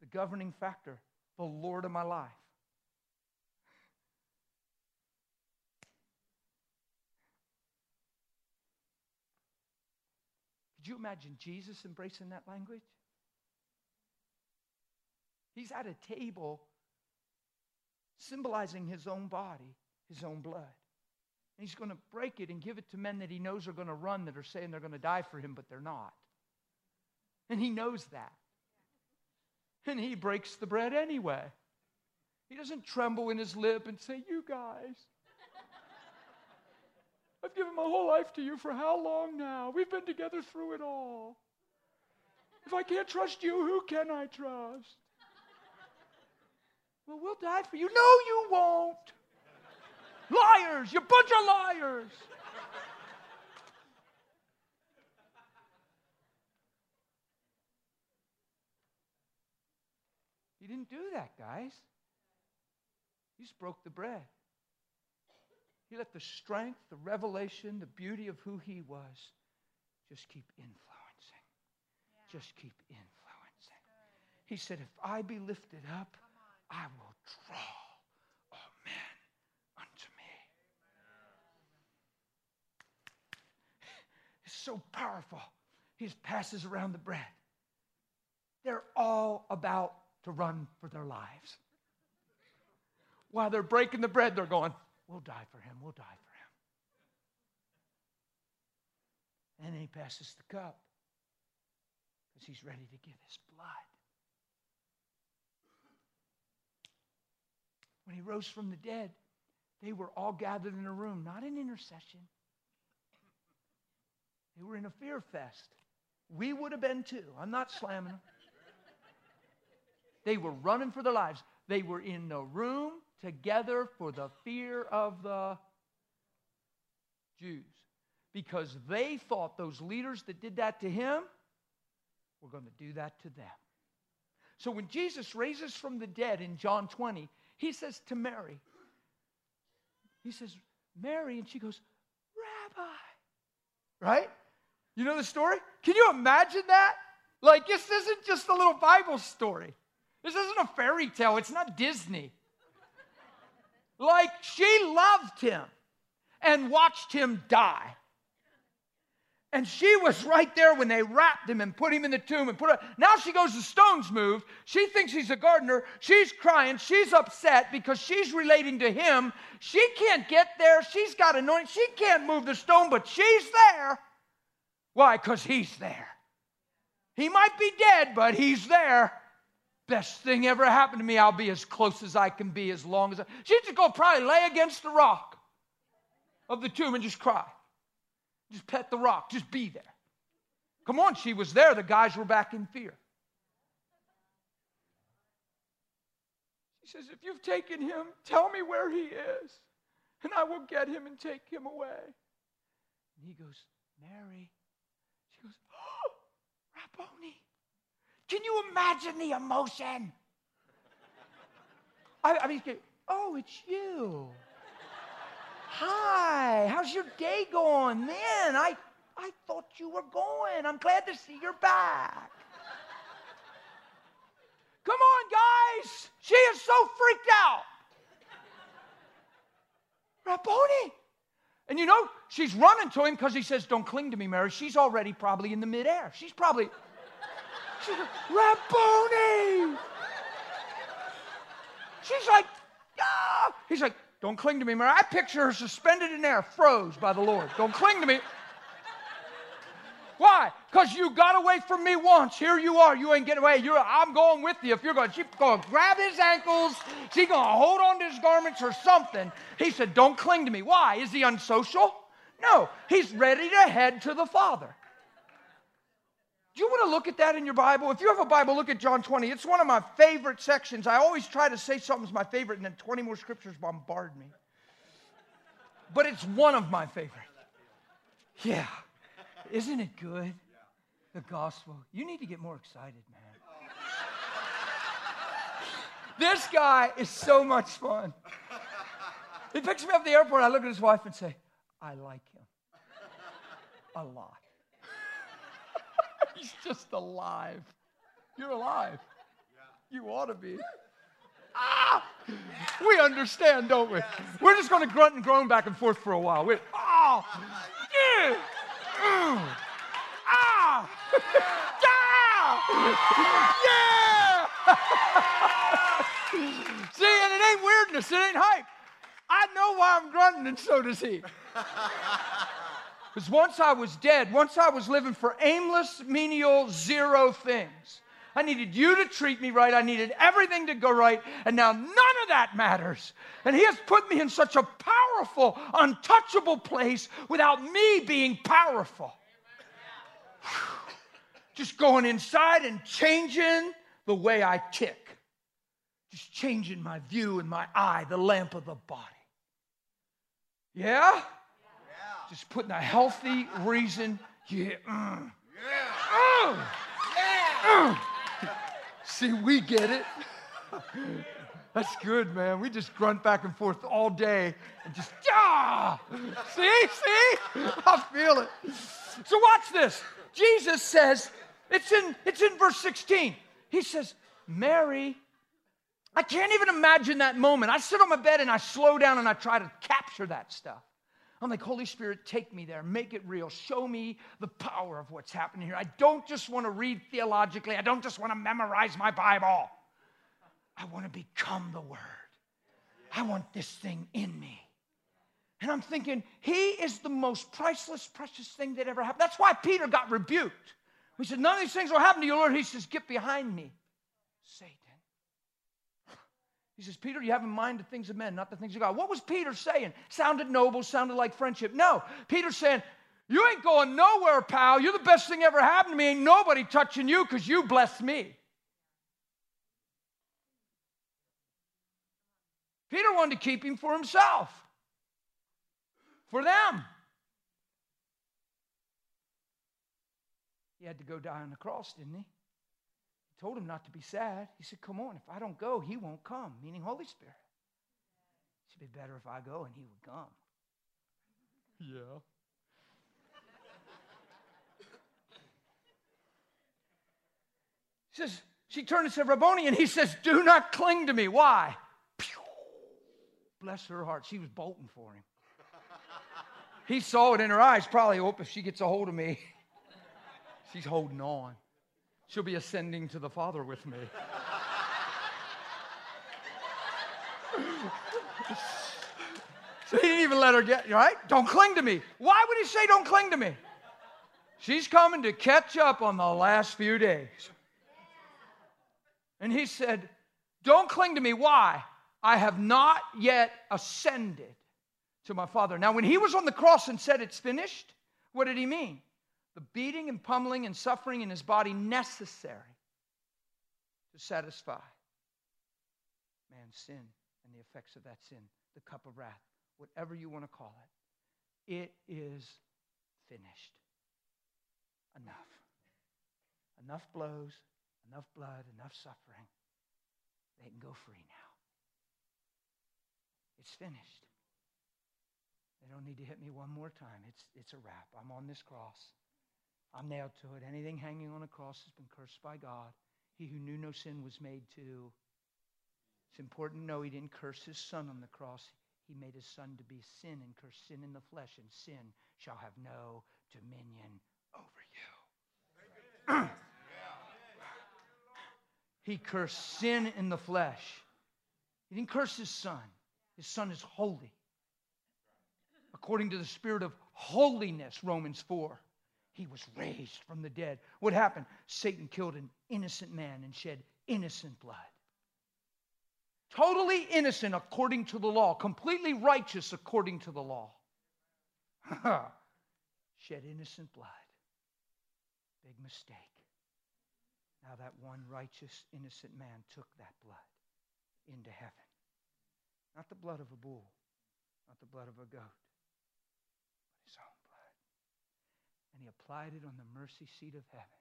The governing factor, the Lord of my life. Could you imagine Jesus embracing that language? He's at a table symbolizing his own body, his own blood. And he's going to break it and give it to men that he knows are going to run, that are saying they're going to die for him, but they're not. And he knows that. And he breaks the bread anyway. He doesn't tremble in his lip and say, you guys, I've given my whole life to you for how long now? We've been together through it all. If I can't trust you, who can I trust? Well, we'll die for you. No, you won't. Liars, you bunch of liars. You didn't do that, guys. You just broke the bread. He let the strength, the revelation, the beauty of who he was just keep influencing. Yeah. Just keep influencing. Good. He said, if I be lifted up, I will draw all men unto me. Yeah. It's so powerful. He just passes around the bread. They're all about to run for their lives. While they're breaking the bread, they're going, we'll die for him. We'll die for him. And then he passes the cup because he's ready to give his blood. When he rose from the dead, they were all gathered in a room, not in intercession. They were in a fear fest. We would have been too. I'm not slamming them. They were running for their lives. They were in the room together for the fear of the Jews, because they thought those leaders that did that to him were going to do that to them. So when Jesus raises from the dead in John 20, he says to Mary, he says, Mary, and she goes, Rabbi, right? You know the story? Can you imagine that? Like, this isn't just a little Bible story. This isn't a fairy tale. It's not Disney. Like, she loved him and watched him die. And she was right there when they wrapped him and put him in the tomb. Now she goes, the stone's moved. She thinks he's a gardener. She's crying. She's upset because she's relating to him. She can't get there. She's got anointing. She can't move the stone, but she's there. Why? Because he's there. He might be dead, but he's there. Best thing ever happened to me. I'll be as close as I can be, as long as I... She's just going to probably lay against the rock of the tomb and just cry. Just pet the rock. Just be there. Come on, she was there. The guys were back in fear. She says, if you've taken him, tell me where he is, and I will get him and take him away. And he goes, Mary. She goes, oh, Rabboni. Can you imagine the emotion? I mean, oh, it's you. Hi, how's your day going? Man, I thought you were going. I'm glad to see you're back. Come on, guys. She is so freaked out. Rabboni. And you know, she's running to him because he says, don't cling to me, Mary. She's already probably in the midair. She's probably... She's like, Rabboni! She's like, ah! He's like, don't cling to me, Mary. I picture her suspended in air, froze by the Lord. Don't cling to me. Why? Because you got away from me once. Here you are. You ain't getting away. I'm going with you. If you're going, she's going to grab his ankles. She's going to hold on to his garments or something. He said, don't cling to me. Why? Is he unsocial? No. He's ready to head to the Father. Do you want to look at that in your Bible? If you have a Bible, look at John 20. It's one of my favorite sections. I always try to say something's my favorite, and then 20 more scriptures bombard me. but it's one of my favorites. Yeah. Isn't it good? The gospel. You need to get more excited, man. This guy is so much fun. He picks me up at the airport. I look at his wife and say, I like him. A lot. He's just alive. You're alive. You ought to be. Ah! We understand, don't we? Yes. We're just going to grunt and groan back and forth for a while. We're, oh! Yeah! Mm. Ah! Yeah! Yeah! See, and it ain't weirdness. It ain't hype. I know why I'm grunting, and so does he. Because once I was dead, once I was living for aimless, menial, zero things. I needed you to treat me right. I needed everything to go right. And now none of that matters. And he has put me in such a powerful, untouchable place without me being powerful. Just going inside and changing the way I tick. Just changing my view and my eye, the lamp of the body. Yeah? Yeah. Just putting a healthy reason. Yeah. Mm. Yeah. Mm. Yeah. Mm. See, we get it. That's good, man. We just grunt back and forth all day and just, ah! See? I feel it. So watch this. Jesus says, it's in verse 16. He says, Mary, I can't even imagine that moment. I sit on my bed and I slow down and I try to capture that stuff. I'm like, Holy Spirit, take me there. Make it real. Show me the power of what's happening here. I don't just want to read theologically. I don't just want to memorize my Bible. I want to become the Word. I want this thing in me. And I'm thinking, he is the most priceless, precious thing that ever happened. That's why Peter got rebuked. He said, none of these things will happen to you, Lord. He says, get behind me, Satan. He says, Peter, you have in mind the things of men, not the things of God. What was Peter saying? Sounded noble, sounded like friendship. No, Peter's saying, you ain't going nowhere, pal. You're the best thing ever happened to me. Ain't nobody touching you because you blessed me. Peter wanted to keep him for himself, for them. He had to go die on the cross, didn't he? Told him not to be sad. He said, come on, if I don't go, he won't come, meaning Holy Spirit. It should be better if I go and he would come. Yeah. He says, she turned and said, Rabboni, and he says, do not cling to me. Why? Pew! Bless her heart. She was bolting for him. He saw it in her eyes, probably, oh, if she gets a hold of me, she's holding on. She'll be ascending to the Father with me. So he didn't even let her get, right? Don't cling to me. Why would he say don't cling to me? She's coming to catch up on the last few days. And he said, don't cling to me. Why? I have not yet ascended to my Father. Now, when he was on the cross and said it's finished, what did he mean? The beating and pummeling and suffering in his body necessary to satisfy man's sin and the effects of that sin, the cup of wrath, whatever you want to call it. It is finished. Enough. Enough blows, enough blood, enough suffering. They can go free now. It's finished. They don't need to hit me one more time. It's a wrap. I'm on this cross. I'm nailed to it. Anything hanging on a cross has been cursed by God. He who knew no sin was made to. It's important to know he didn't curse his son on the cross. He made his son to be sin and curse sin in the flesh, and sin shall have no dominion over you. He cursed sin in the flesh. He didn't curse his son. His son is holy. According to the spirit of holiness, Romans 4. He was raised from the dead. What happened? Satan killed an innocent man and shed innocent blood. Totally innocent according to the law. Completely righteous according to the law. Shed innocent blood. Big mistake. Now that one righteous, innocent man took that blood into heaven. Not the blood of a bull. Not the blood of a goat. and he applied it on the mercy seat of heaven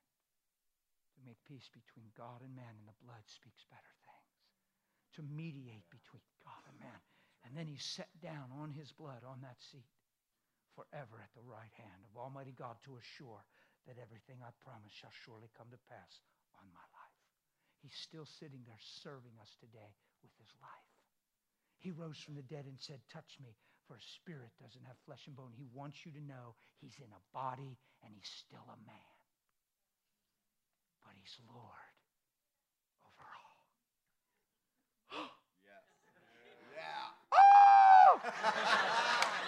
to make peace between God and man, and the blood speaks better things, to mediate between God and man. And then he sat down on his blood on that seat forever at the right hand of Almighty God to assure that everything I promise shall surely come to pass on my life. He's still sitting there serving us today with his life. He rose from the dead and said, touch me, for a spirit doesn't have flesh and bone. He wants you to know he's in a body and he's still a man. But he's Lord over all. Yes. Yeah. Oh!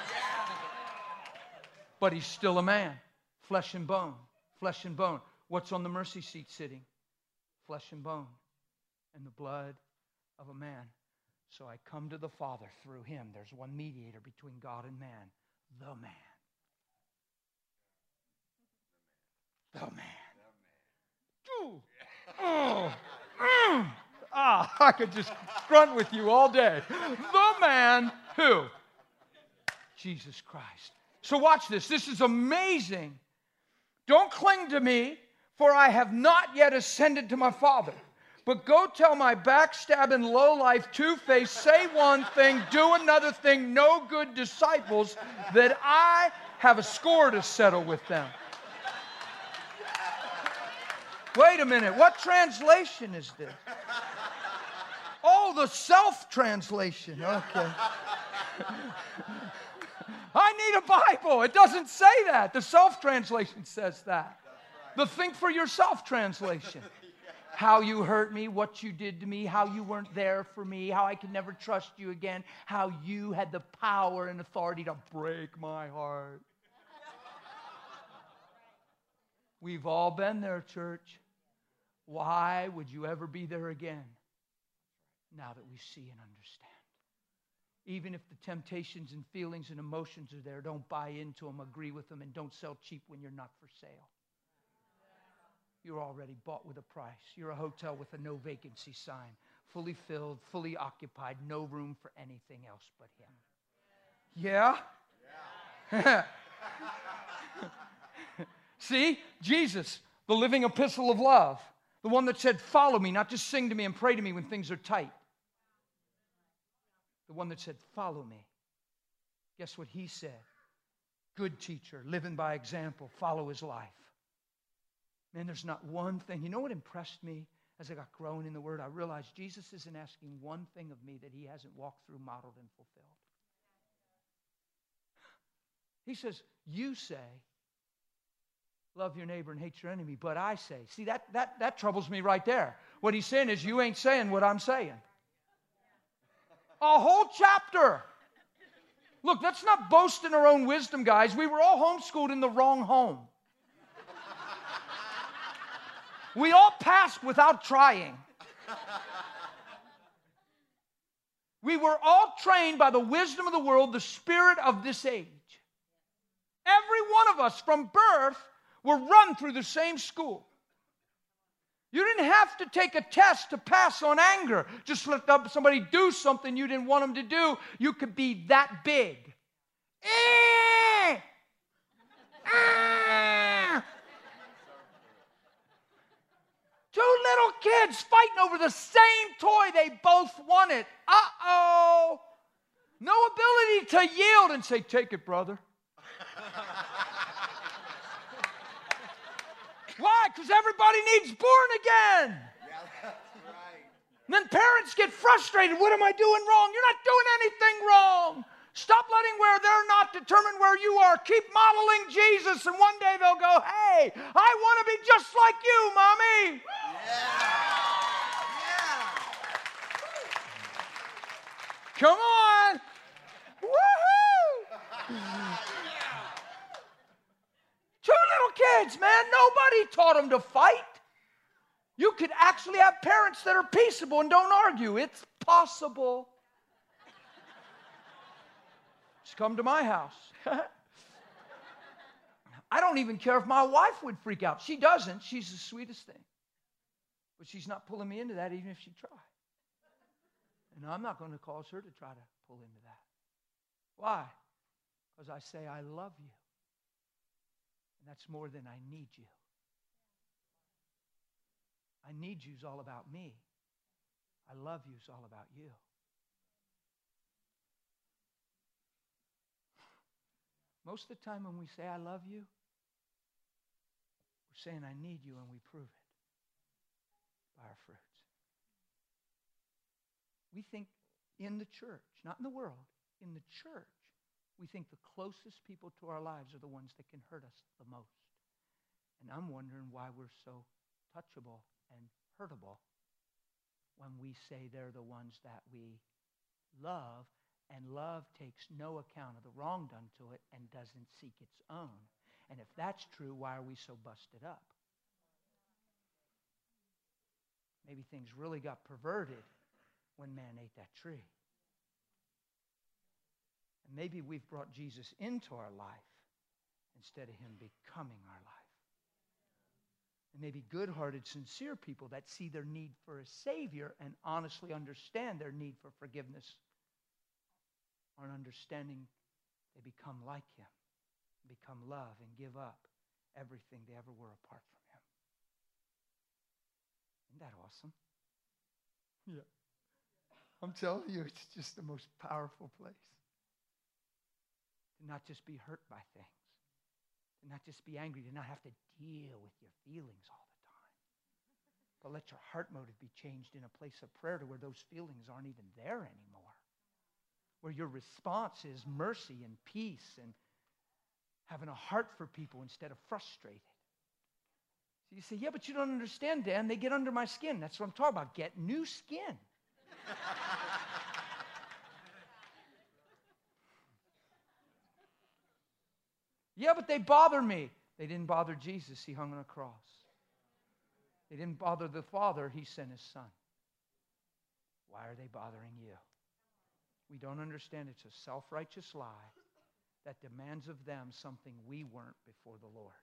Yeah. But he's still a man. Flesh and bone. Flesh and bone. What's on the mercy seat sitting? Flesh and bone. And the blood of a man. So I come to the Father through him. There's one mediator between God and man. The man. The man. Ooh. Oh. Mm. Ah, I could just grunt with you all day. The man who? Jesus Christ. So watch this. This is amazing. Don't cling to me, for I have not yet ascended to my Father. But go tell my backstabbing, lowlife, two-faced, say one thing, do another thing, no good disciples, that I have a score to settle with them. Wait a minute. What translation is this? Oh, the self-translation. Okay. I need a Bible. It doesn't say that. The self-translation says that. The think for yourself translation. How you hurt me, what you did to me, how you weren't there for me, how I could never trust you again, how you had the power and authority to break my heart. We've all been there, church. Why would you ever be there again? Now that we see and understand. Even if the temptations and feelings and emotions are there, don't buy into them, agree with them, and don't sell cheap when you're not for sale. You're already bought with a price. You're a hotel with a no vacancy sign, fully filled, fully occupied, no room for anything else but him. Yeah? Yeah. See, Jesus, the living epistle of love, the one that said, follow me, not just sing to me and pray to me when things are tight. The one that said, follow me. Guess what he said? Good teacher, living by example, follow his life. Man, there's not one thing. You know what impressed me as I got growing in the Word? I realized Jesus isn't asking one thing of me that he hasn't walked through, modeled, and fulfilled. He says, you say, love your neighbor and hate your enemy, but I say. See, that troubles me right there. What he's saying is, you ain't saying what I'm saying. A whole chapter. Look, let's not boast in our own wisdom, guys. We were all homeschooled in the wrong home. We all passed without trying. We were all trained by the wisdom of the world, the spirit of this age. Every one of us from birth were run through the same school. You didn't have to take a test to pass on anger. Just let somebody do something you didn't want them to do. You could be that big. Two little kids fighting over the same toy. They both want it. Uh-oh. No ability to yield and say, take it, brother. Why? Because everybody needs born again. Yeah, that's right. And then parents get frustrated. What am I doing wrong? You're not doing anything wrong. Stop letting where they're not determine where you are. Keep modeling Jesus, and one day they'll go, hey, I want to be just like you, Mommy. Yeah. Yeah. Come on. Woohoo. Two little kids, man. Nobody taught them to fight. You could actually have parents that are peaceable and don't argue. It's possible. Just come to my house. I don't even care if my wife would freak out. She doesn't. She's the sweetest thing. But she's not pulling me into that even if she tried. And I'm not going to cause her to try to pull into that. Why? Because I say I love you. And that's more than I need you. I need you's all about me. I love you's all about you. Most of the time when we say I love you, we're saying I need you, and we prove it by our fruits. We think in the church, not in the world, in the church, we think the closest people to our lives are the ones that can hurt us the most. And I'm wondering why we're so touchable and hurtable when we say they're the ones that we love, and love takes no account of the wrong done to it and doesn't seek its own. And if that's true, why are we so busted up? Maybe things really got perverted when man ate that tree. And maybe we've brought Jesus into our life instead of him becoming our life. And maybe good-hearted, sincere people that see their need for a Savior and honestly understand their need for forgiveness aren't understanding they become like him, become love, and give up everything they ever were apart from him. Isn't that awesome? Yeah. I'm telling you, it's just the most powerful place. To not just be hurt by things. To not just be angry. To not have to deal with your feelings all the time. But let your heart motive be changed in a place of prayer to where those feelings aren't even there anymore. Where your response is mercy and peace and having a heart for people instead of frustrated. So you say, yeah, but you don't understand, Dan. They get under my skin. That's what I'm talking about. Get new skin. Yeah, but they bother me. They didn't bother Jesus. He hung on a cross. They didn't bother the Father. He sent his Son. Why are they bothering you? We don't understand. It's a self-righteous lie that demands of them something we weren't before the Lord.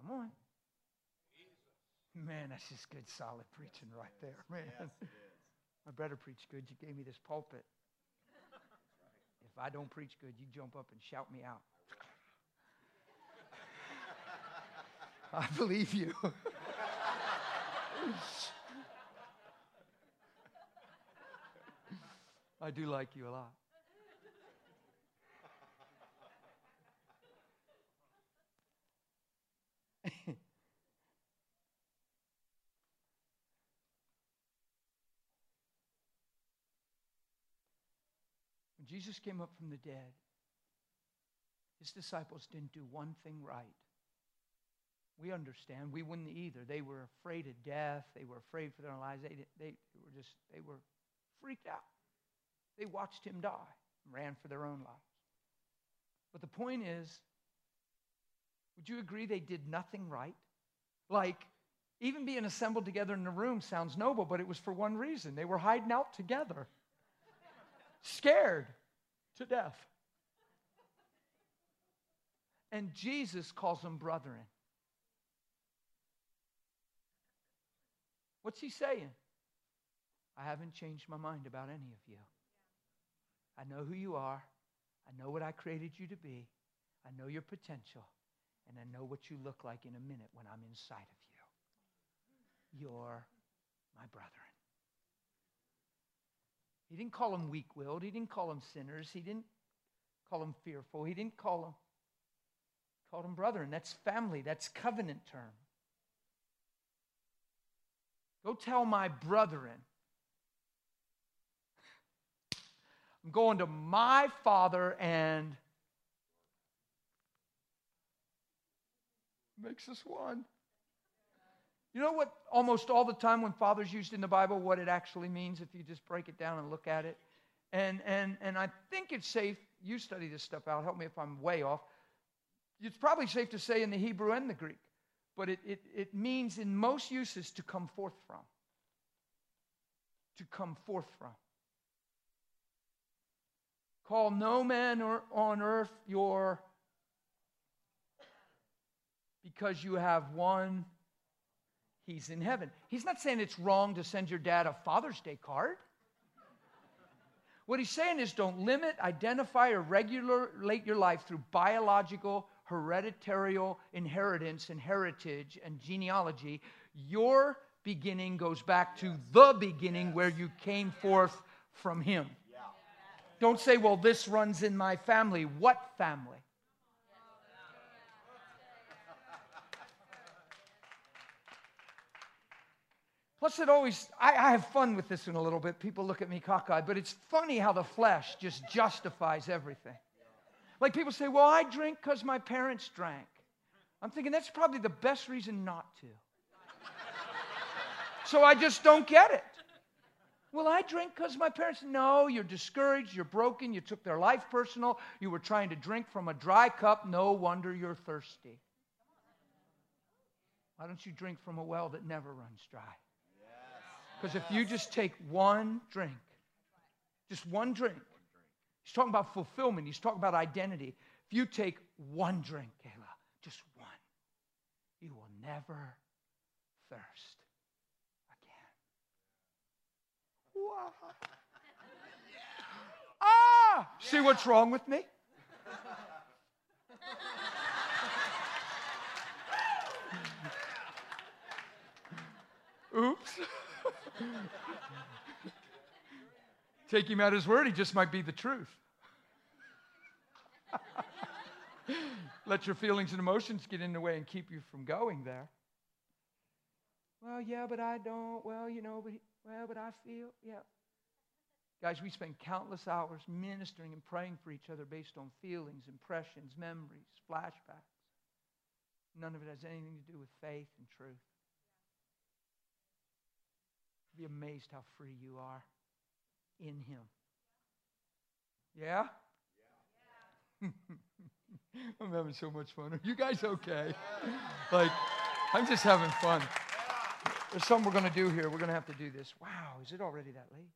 Come on. Man, that's just good, solid preaching right there, man. Yes, it is. I better preach good. You gave me this pulpit. If I don't preach good, you jump up and shout me out. I believe you. I do like you a lot. When Jesus came up from the dead, his disciples didn't do one thing right. We understand. We wouldn't either. They were afraid of death. They were afraid for their lives. They were freaked out. They watched him die and ran for their own lives. But the point is, would you agree they did nothing right? Like, even being assembled together in the room sounds noble, but it was for one reason. They were hiding out together, scared to death. And Jesus calls them brethren. What's he saying? I haven't changed my mind about any of you. I know who you are. I know what I created you to be. I know your potential. And I know what you look like in a minute when I'm inside of you. You're my brethren. He didn't call them weak-willed. He didn't call them sinners. He didn't call them fearful. He didn't call them, brethren. That's family. That's covenant term. Go tell my brethren. I'm going to my Father, and makes us one. You know what, almost all the time when Father's used in the Bible, what it actually means if you just break it down and look at it. And I think it's safe, you study this stuff out, help me if I'm way off. It's probably safe to say in the Hebrew and the Greek, but it means in most uses to come forth from. To come forth from. Call no man on earth your, because you have one, he's in heaven. He's not saying it's wrong to send your dad a Father's Day card. What he's saying is don't limit, identify, or regulate your life through biological, hereditary inheritance and heritage and genealogy, your beginning goes back to the beginning where you came forth from Him. Don't say, well, this runs in my family. What family? Plus, it always, I have fun with this one a little bit. People look at me cockeyed, but it's funny how the flesh just justifies everything. Like people say, well, I drink because my parents drank. I'm thinking that's probably the best reason not to. So I just don't get it. Well, I drink because my parents... No, you're discouraged, you're broken, you took their life personal, you were trying to drink from a dry cup, no wonder you're thirsty. Why don't you drink from a well that never runs dry? Because if you just take one drink, just one drink, he's talking about fulfillment, he's talking about identity. If you take one drink, Kayla, just one, you will never thirst. Wow. Ah! See what's wrong with me? Oops. Take him at his word, he just might be the truth. Let your feelings and emotions get in the way and keep you from going there. Well, yeah, but I don't. Well, you know, but... Well, but I feel, yeah. Guys, we spend countless hours ministering and praying for each other based on feelings, impressions, memories, flashbacks. None of it has anything to do with faith and truth. Be amazed how free you are in Him. Yeah? Yeah. I'm having so much fun. Are you guys okay? Yeah. Like, I'm just having fun. There's something we're going to do here. We're going to have to do this. Wow, is it already that late?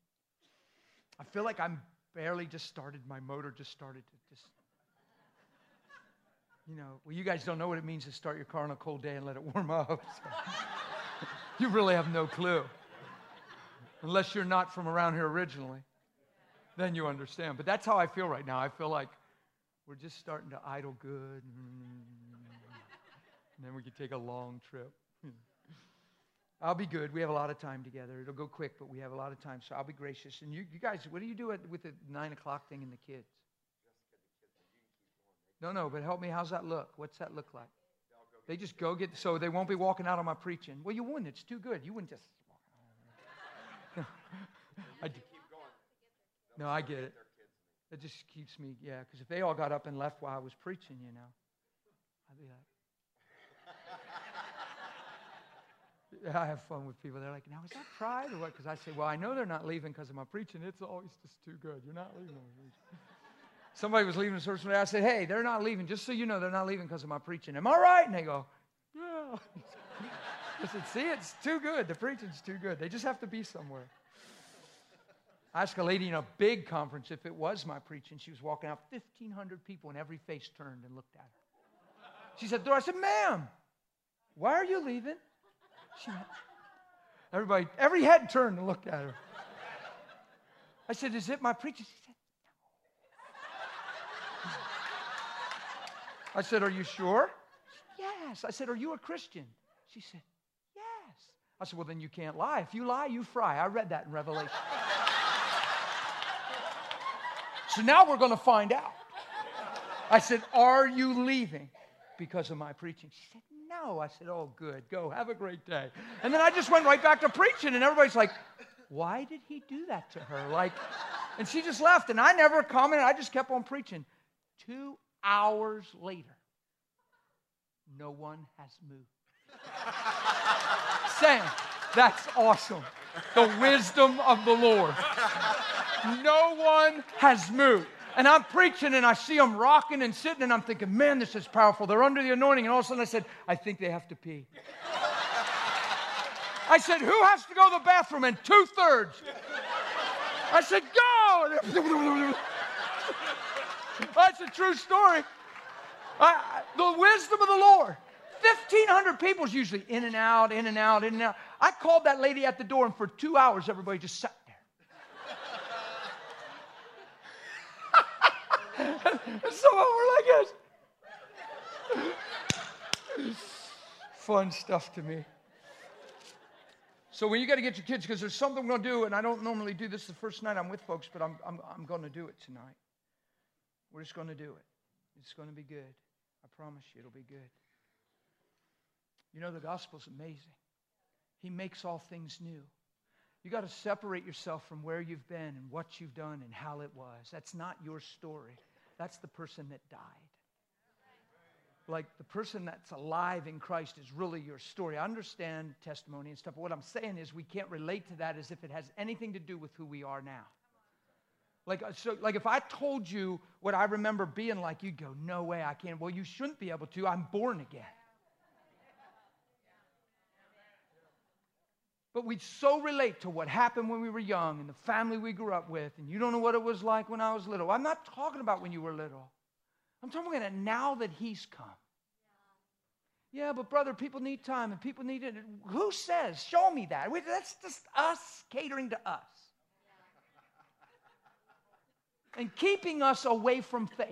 I feel like I'm barely just started. My motor just started to just, you know. Well, you guys don't know what it means to start your car on a cold day and let it warm up. So. You really have no clue. Unless you're not from around here originally. Then you understand. But that's how I feel right now. I feel like we're just starting to idle good. And then we could take a long trip. I'll be good. We have a lot of time together. It'll go quick, but we have a lot of time, so I'll be gracious. And you guys, what do you do with the 9 o'clock thing and the kids? No, but help me. How's that look? What's that look like? They just go get, so they won't be walking out on my preaching. Well, you wouldn't. It's too good. You wouldn't just. No, I get it. It just keeps me, yeah, because if they all got up and left while I was preaching, you know, I'd be like. I have fun with people. They're like, now, is that pride or what? Because I say, well, I know they're not leaving because of my preaching. It's always just too good. You're not leaving. Somebody was leaving the service today. I said, hey, they're not leaving. Just so you know, they're not leaving because of my preaching. Am I right? And they go, yeah. I said, see, it's too good. The preaching's too good. They just have to be somewhere. I asked a lady in a big conference if it was my preaching. She was walking out, 1,500 people, and every face turned and looked at her. She said, I said, ma'am, why are you leaving? Everybody, every head turned and looked at her. I said, is it my preaching? She said, no. I said, are you sure? Yes. I said, are you a Christian? She said, yes. I said, well, then you can't lie. If you lie, you fry. I read that in Revelation. So now we're going to find out. I said, are you leaving because of my preaching? She said, no. I said, oh, good. Go. Have a great day. And then I just went right back to preaching, and everybody's like, why did he do that to her? Like, and she just left, and I never commented. I just kept on preaching. 2 hours later, no one has moved. Sam, that's awesome. The wisdom of the Lord. No one has moved. And I'm preaching, and I see them rocking and sitting, and I'm thinking, man, this is powerful. They're under the anointing. And all of a sudden I said, I think they have to pee. I said, who has to go to the bathroom? And 2/3. I said, go. That's a true story. The wisdom of the Lord. 1,500 people is usually in and out, in and out, in and out. I called that lady at the door, and for 2 hours, everybody just sat. And some of them were like this. Fun stuff to me. So when you got to get your kids, because there's something we're going to do, and I don't normally do this the first night I'm with folks, but I'm going to do it tonight. We're just going to do it. It's going to be good. I promise you it'll be good. You know, the gospel's amazing. He makes all things new. You got to separate yourself from where you've been and what you've done and how it was. That's not your story. That's the person that died. Like, the person that's alive in Christ is really your story. I understand testimony and stuff, but what I'm saying is we can't relate to that as if it has anything to do with who we are now. Like if I told you what I remember being like, you'd go, no way, I can't. Well, you shouldn't be able to. I'm born again. But we so relate to what happened when we were young and the family we grew up with, and you don't know what it was like when I was little. I'm not talking about when you were little. I'm talking about now that he's come. Yeah, but brother, people need time and people need it. Who says? Show me that. That's just us catering to us. And keeping us away from faith.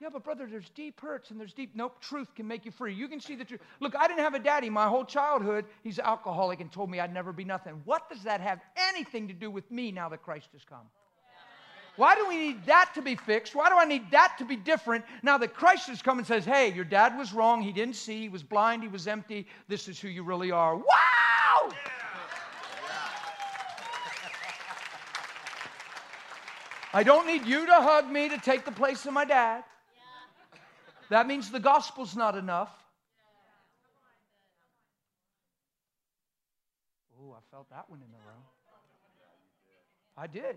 Yeah, but brother, there's deep hurts and there's deep... Nope, truth can make you free. You can see the truth. Look, I didn't have a daddy my whole childhood. He's an alcoholic and told me I'd never be nothing. What does that have anything to do with me now that Christ has come? Why do we need that to be fixed? Why do I need that to be different now that Christ has come and says, hey, your dad was wrong. He didn't see. He was blind. He was empty. This is who you really are. Wow! Yeah. I don't need you to hug me to take the place of my dad. Yeah. That means the gospel's not enough. Oh, I felt that one in the room. I did.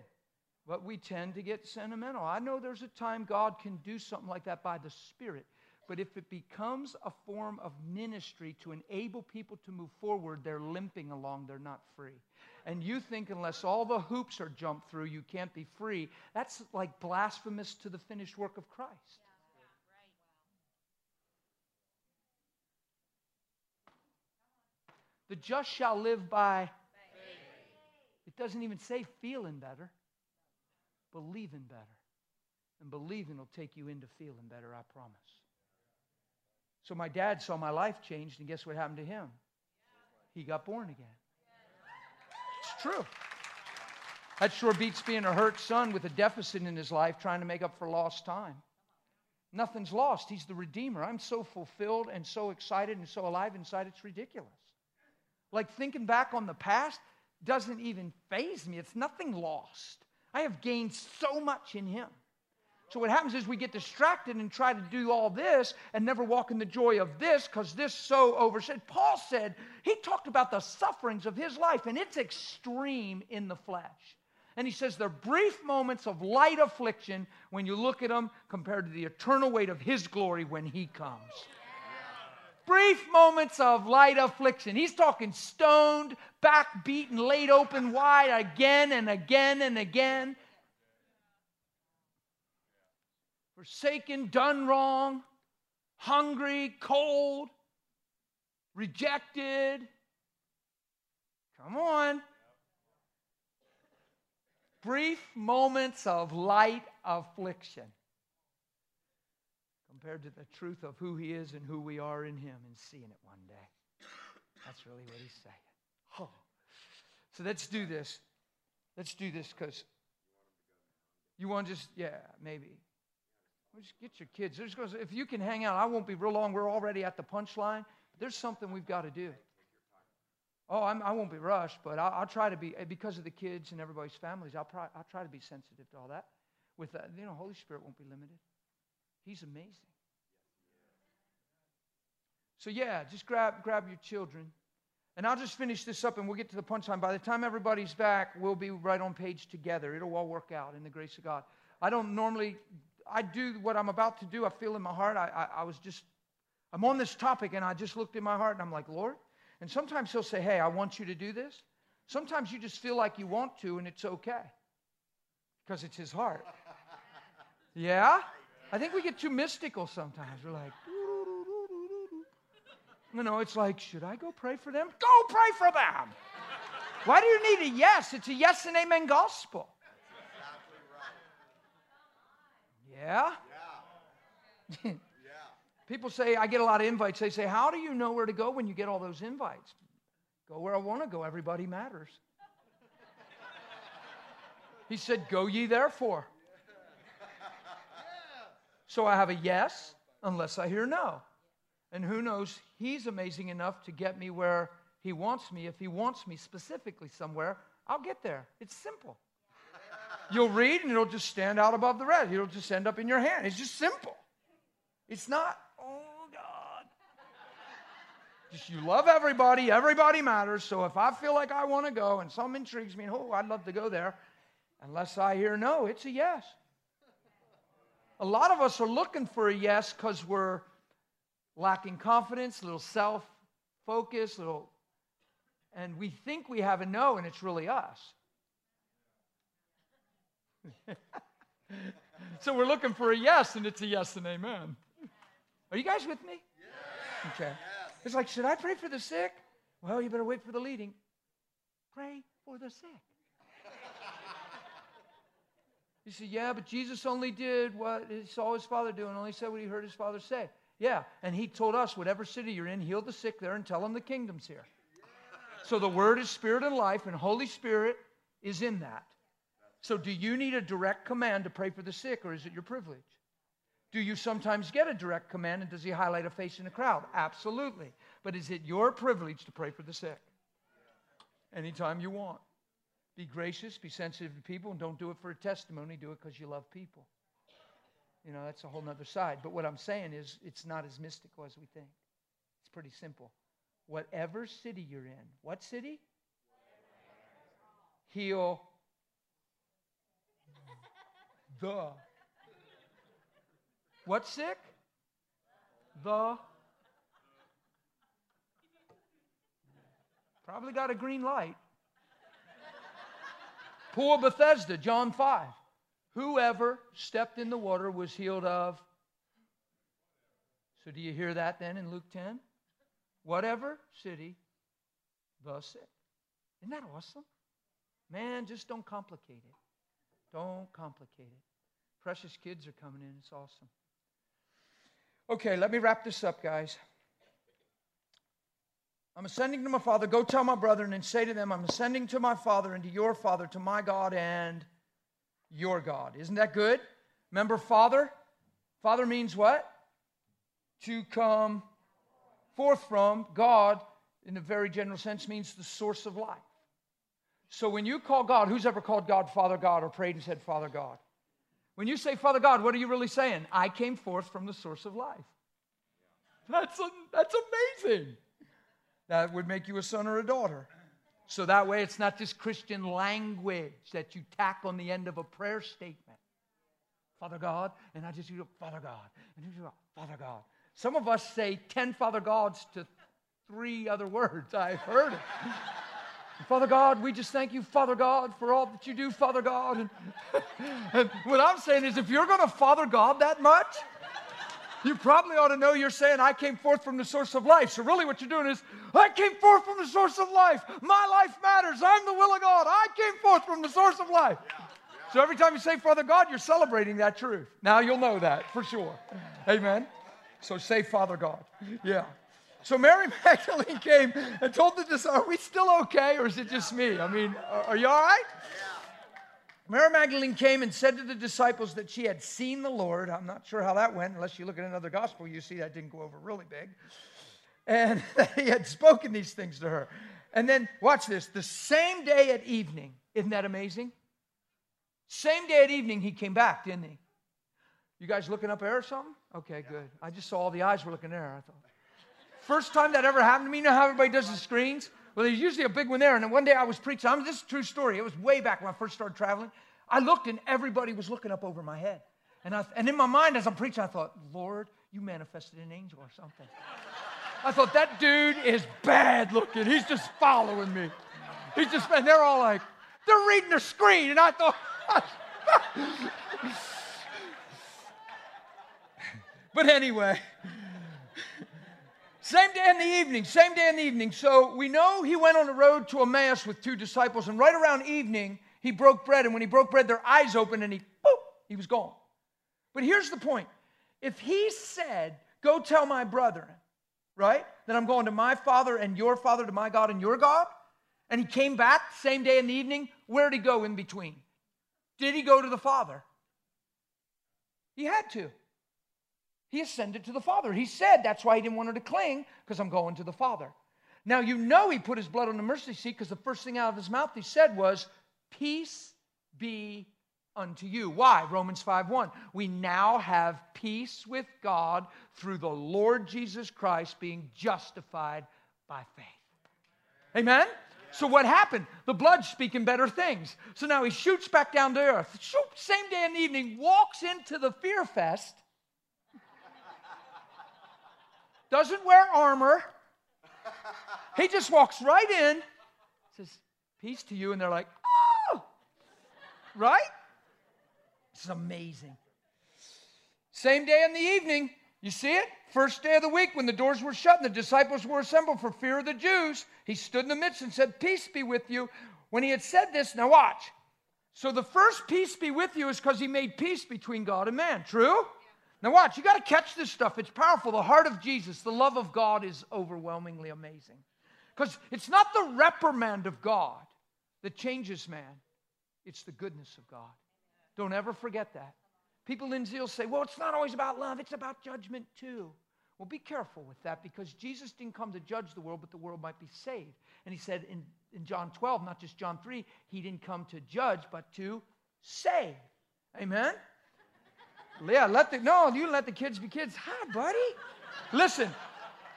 But we tend to get sentimental. I know there's a time God can do something like that by the Spirit. But if it becomes a form of ministry to enable people to move forward, they're limping along. They're not free. And you think unless all the hoops are jumped through, you can't be free. That's like blasphemous to the finished work of Christ. The just shall live by faith. It doesn't even say feeling better. Believing better. And believing will take you into feeling better, I promise. So my dad saw my life changed, and guess what happened to him? He got born again. It's true. That sure beats being a hurt son with a deficit in his life trying to make up for lost time. Nothing's lost. He's the Redeemer. I'm so fulfilled and so excited and so alive inside, it's ridiculous. Like, thinking back on the past doesn't even faze me. It's nothing lost. I have gained so much in him. So what happens is we get distracted and try to do all this and never walk in the joy of this because this so overshadowed. Paul said, he talked about the sufferings of his life, and it's extreme in the flesh. And he says they're brief moments of light affliction when you look at them compared to the eternal weight of his glory when he comes. Brief moments of light affliction. He's talking stoned, back beaten, laid open wide again and again and again. Forsaken, done wrong, hungry, cold, rejected. Come on. Brief moments of light affliction. Compared to the truth of who he is and who we are in him and seeing it one day. That's really what he's saying. Oh. So let's do this. Let's do this because you want to just, yeah, maybe. Well, just get your kids. If you can hang out, I won't be real long. We're already at the punchline. There's something we've got to do. Oh, I won't be rushed, but I'll try to be, because of the kids and everybody's families, I'll try to be sensitive to all that. With that, you know, Holy Spirit won't be limited. He's amazing. So yeah, just grab your children. And I'll just finish this up and we'll get to the punchline. By the time everybody's back, we'll be right on page together. It'll all work out in the grace of God. I do what I'm about to do. I feel in my heart. I'm on this topic and I just looked in my heart and I'm like, Lord. And sometimes he'll say, hey, I want you to do this. Sometimes you just feel like you want to and it's okay. Because it's his heart. Yeah? I think we get too mystical sometimes. We're like, you know, it's like, should I go pray for them? Go pray for them. Why do you need a yes? It's a yes and amen gospel. That's exactly right. Yeah? Yeah. People say, I get a lot of invites. They say, how do you know where to go when you get all those invites? Go where I want to go. Everybody matters. He said, go ye therefore. So I have a yes unless I hear no. And who knows, he's amazing enough to get me where he wants me. If he wants me specifically somewhere, I'll get there. It's simple. You'll read and it'll just stand out above the rest. It'll just end up in your hand. It's just simple. It's not, oh, God. Just you love everybody. Everybody matters. So if I feel like I want to go and something intrigues me, and, oh, I'd love to go there, unless I hear no, it's a yes. A lot of us are looking for a yes because we're lacking confidence, a little self-focus, and we think we have a no, and it's really us. So we're looking for a yes, and it's a yes and amen. Are you guys with me? Yes. Okay. Yes. It's like, should I pray for the sick? Well, you better wait for the leading. Pray for the sick. You say, yeah, but Jesus only did what he saw his Father do and only said what he heard his Father say. Yeah, and he told us, whatever city you're in, heal the sick there and tell them the kingdom's here. Yeah. So the Word is spirit and life, and Holy Spirit is in that. So do you need a direct command to pray for the sick, or is it your privilege? Do you sometimes get a direct command, and does he highlight a face in the crowd? Absolutely. But is it your privilege to pray for the sick? Anytime you want. Be gracious, be sensitive to people, and don't do it for a testimony. Do it because you love people. You know, that's a whole nother side. But what I'm saying is it's not as mystical as we think. It's pretty simple. Whatever city you're in. What city? Heal the. What sick? The. Probably got a green light. Pool Bethesda, John 5. Whoever stepped in the water was healed of. So do you hear that then in Luke 10? Whatever city, the sick. Isn't that awesome? Man, just don't complicate it. Don't complicate it. Precious kids are coming in. It's awesome. Okay, let me wrap this up, guys. I'm ascending to my Father. Go tell my brethren and say to them, I'm ascending to my Father and to your Father, to my God and your God. Isn't that good? Remember, Father? Father means what? To come forth from. God, in a very general sense, means the source of life. So when you call God, who's ever called God Father God or prayed and said Father God? When you say Father God, what are you really saying? I came forth from the source of life. That's amazing. That would make you a son or a daughter. So that way it's not just Christian language that you tack on the end of a prayer statement. Father God, and I just do Father God, and you do Father God. Some of us say 10 Father Gods to 3 other words. I've heard it. Father God, we just thank you, Father God, for all that you do, Father God. And what I'm saying is if you're going to Father God that much, you probably ought to know you're saying, I came forth from the source of life. So really what you're doing is, I came forth from the source of life. My life matters. I'm the will of God. I came forth from the source of life. Yeah. Yeah. So every time you say, Father God, you're celebrating that truth. Now you'll know that for sure. Amen. So say, Father God. Yeah. So Mary Magdalene came and told the disciples, are we still okay or is it just me? I mean, are you all right? Mary Magdalene came and said to the disciples that she had seen the Lord. I'm not sure how that went. Unless you look at another gospel, you see that didn't go over really big. And he had spoken these things to her. And then, watch this, the same day at evening. Isn't that amazing? Same day at evening, he came back, didn't he? You guys looking up air or something? Okay, good. I just saw all the eyes were looking there. I thought, first time that ever happened to me. You know how everybody does the screens? Well, there's usually a big one there. And then one day I was preaching. This is a true story. It was way back when I first started traveling. I looked and everybody was looking up over my head. And in my mind as I'm preaching, I thought, Lord, you manifested an angel or something. I thought, that dude is bad looking. He's just following me. And they're all like, they're reading their screen. And I thought, but anyway. Same day in the evening. So we know he went on the road to Emmaus with 2 disciples, and right around evening, he broke bread, and when he broke bread, their eyes opened, and he was gone. But here's the point. If he said, Go tell my brethren, right? That I'm going to my father and your father, to my God and your God. And he came back same day in the evening. Where did he go in between? Did he go to the Father? He had to. He ascended to the Father. He said that's why he didn't want her to cling, because I'm going to the Father. Now, you know he put his blood on the mercy seat because the first thing out of his mouth he said was, peace be unto you. Why? Romans 5:1. We now have peace with God through the Lord Jesus Christ, being justified by faith. Amen? So what happened? The blood's speaking better things. So now he shoots back down to earth. Shoop, same day in the evening, walks into the fear fest. Doesn't wear armor. He just walks right in, says, peace to you. And they're like, oh, right? This is amazing. Same day in the evening, you see it? First day of the week, when the doors were shut and the disciples were assembled for fear of the Jews, he stood in the midst and said, peace be with you. When he had said this, now watch. So the first peace be with you is because he made peace between God and man. True? Yeah. Now watch. You got to catch this stuff. It's powerful. The heart of Jesus, the love of God, is overwhelmingly amazing. Because it's not the reprimand of God that changes man. It's the goodness of God. Don't ever forget that. People in zeal say, well, it's not always about love. It's about judgment too. Well, be careful with that, because Jesus didn't come to judge the world, but the world might be saved. And he said in John 12, not just John 3, he didn't come to judge, but to save. Amen? Yeah, you let the kids be kids. Hi, buddy. Listen,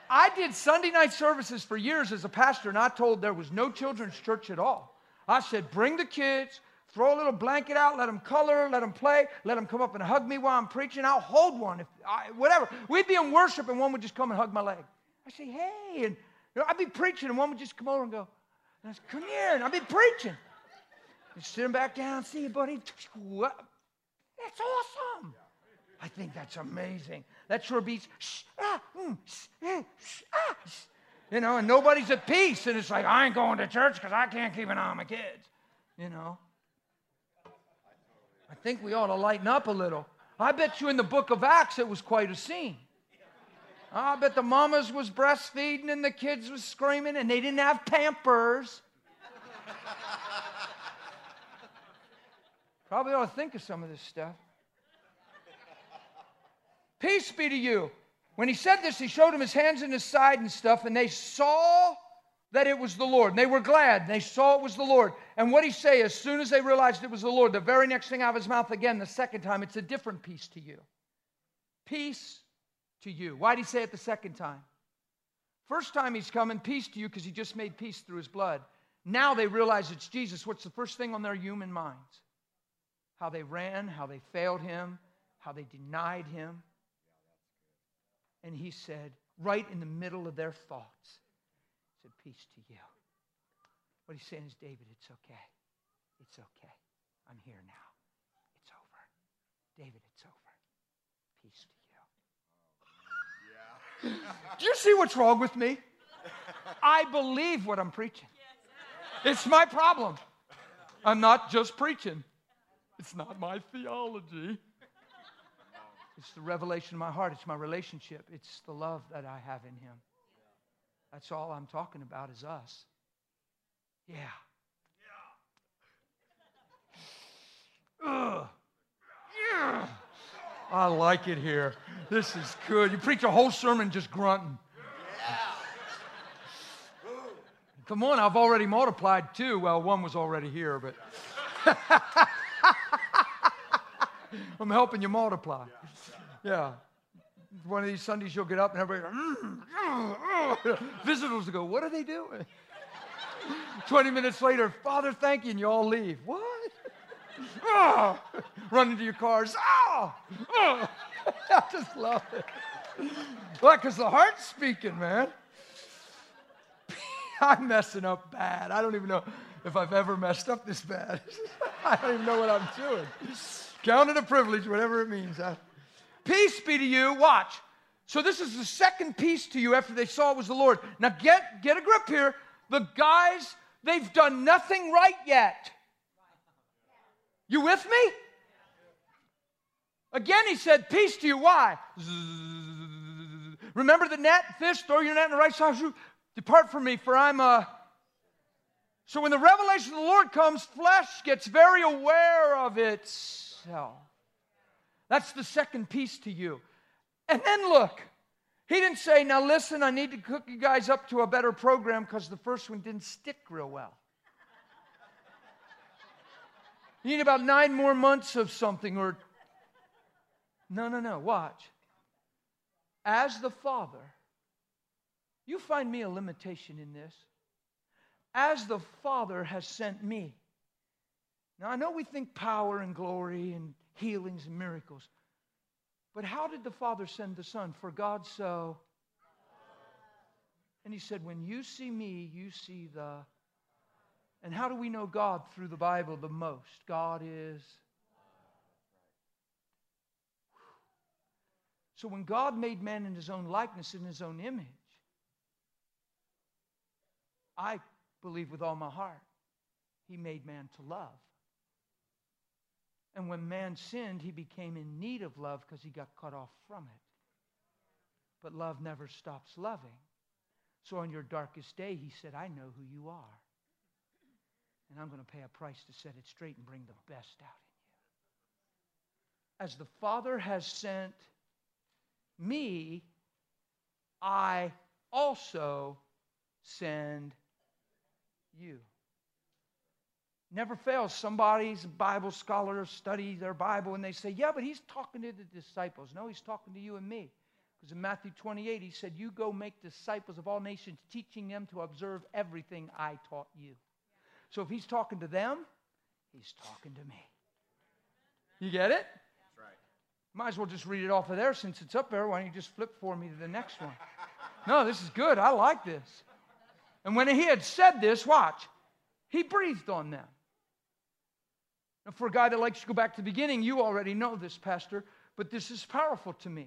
I did Sunday night services for years as a pastor, and I told there was no children's church at all. I said, bring the kids. Throw a little blanket out, let them color, let them play, let them come up and hug me while I'm preaching. I'll hold one, whatever. We'd be in worship, and one would just come and hug my leg. I'd say, hey, and I'd be preaching, and one would just come over and go, and I'd say, come here, and I'd be preaching. And sit him back down, see you, buddy. That's awesome. I think that's amazing. That sure beats, and nobody's at peace, and it's like, I ain't going to church because I can't keep an eye on my kids, I think we ought to lighten up a little. I bet you in the book of Acts it was quite a scene. I bet the mamas was breastfeeding and the kids was screaming and they didn't have Pampers. Probably ought to think of some of this stuff. Peace be to you. When he said this, he showed him his hands and his side and stuff, and they saw that it was the Lord. And they were glad. They saw it was the Lord. And what he say, as soon as they realized it was the Lord, the very next thing out of his mouth again, the second time, it's a different peace to you. Peace to you. Why did he say it the second time? First time he's coming, peace to you, because he just made peace through his blood. Now they realize it's Jesus. What's the first thing on their human minds? How they ran, how they failed him, how they denied him. And he said, right in the middle of their thoughts, peace to you. What he's saying is, David, it's okay. It's okay. I'm here now. It's over. David, it's over. Peace to you. Yeah. Do you see what's wrong with me? I believe what I'm preaching. It's my problem. I'm not just preaching. It's not my theology. It's the revelation of my heart. It's my relationship. It's the love that I have in him. That's all I'm talking about is us. Yeah. Yeah. Ugh. Yeah. I like it here. This is good. You preach a whole sermon just grunting. Yeah. Come on, I've already multiplied two. Well, one was already here, but I'm helping you multiply. Yeah. One of these Sundays you'll get up and everybody visitors will go, what are they doing? 20 minutes later, Father, thank you, and you all leave. What? Oh, run into your cars. Oh, oh. I just love it. Why? Because the heart's speaking, man. I'm messing up bad. I don't even know if I've ever messed up this bad. I don't even know what I'm doing. Count it a privilege, whatever it means. Peace be to you. Watch. So this is the second peace to you after they saw it was the Lord. Now get a grip here. The guys, they've done nothing right yet. You with me? Again, he said, peace to you. Why? Remember the net, fish, throw your net in the right side. Depart from me, for I'm a... So when the revelation of the Lord comes, flesh gets very aware of itself. That's the second piece to you. And then look, he didn't say, now listen, I need to cook you guys up to a better program because the first one didn't stick real well. You need about 9 more months of something or... No, watch. As the Father, you find me a limitation in this. As the Father has sent me. Now, I know we think power and glory and healings and miracles. But how did the Father send the Son? For God so... And he said, when you see me, you see the... And how do we know God through the Bible the most? God is... So when God made man in his own likeness, in his own image, I believe with all my heart, he made man to love. And when man sinned, he became in need of love because he got cut off from it. But love never stops loving. So on your darkest day, he said, I know who you are. And I'm going to pay a price to set it straight and bring the best out in you. As the Father has sent me, I also send you. Never fails. Somebody's a Bible scholar studies their Bible and they say, yeah, but he's talking to the disciples. No, he's talking to you and me. Because in Matthew 28, he said, you go make disciples of all nations, teaching them to observe everything I taught you. So if he's talking to them, he's talking to me. You get it? Might as well just read it off of there since it's up there. Why don't you just flip for me to the next one? No, this is good. I like this. And when he had said this, watch, he breathed on them. Now, for a guy that likes to go back to the beginning, you already know this, Pastor, but this is powerful to me.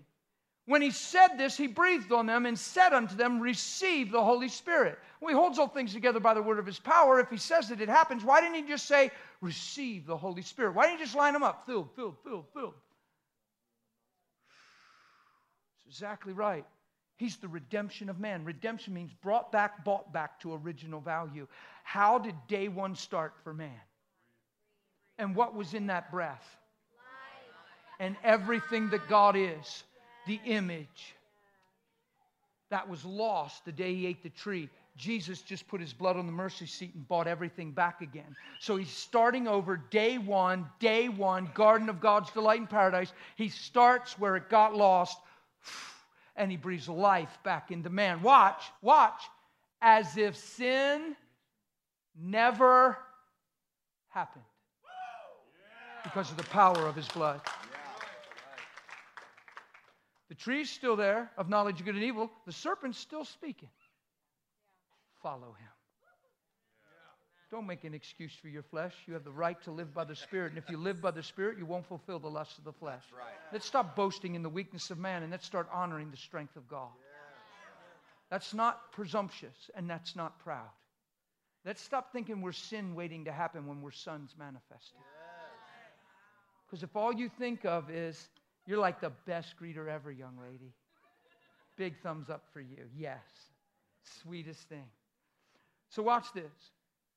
When he said this, he breathed on them and said unto them, receive the Holy Spirit. Well, he holds all things together by the word of his power. If he says that it happens, why didn't he just say, receive the Holy Spirit? Why didn't he just line them up? Filled, filled, filled, filled. Exactly right. He's the redemption of man. Redemption means brought back, bought back to original value. How did day one start for man? And what was in that breath? Life. And everything that God is, the image, that was lost the day he ate the tree. Jesus just put his blood on the mercy seat and bought everything back again. So he's starting over day one, Garden of God's Delight in Paradise. He starts where it got lost. And he breathes life back into man. Watch, as if sin never happened because of the power of his blood. The tree's still there of knowledge of good and evil. The serpent's still speaking. Follow him. Don't make an excuse for your flesh. You have the right to live by the Spirit. And if you live by the Spirit, you won't fulfill the lusts of the flesh. Right. Let's stop boasting in the weakness of man and let's start honoring the strength of God. Yeah. That's not presumptuous and that's not proud. Let's stop thinking we're sin waiting to happen when we're sons manifested. Because if all you think of is, you're like the best greeter ever, young lady. Big thumbs up for you. Yes. Sweetest thing. So watch this.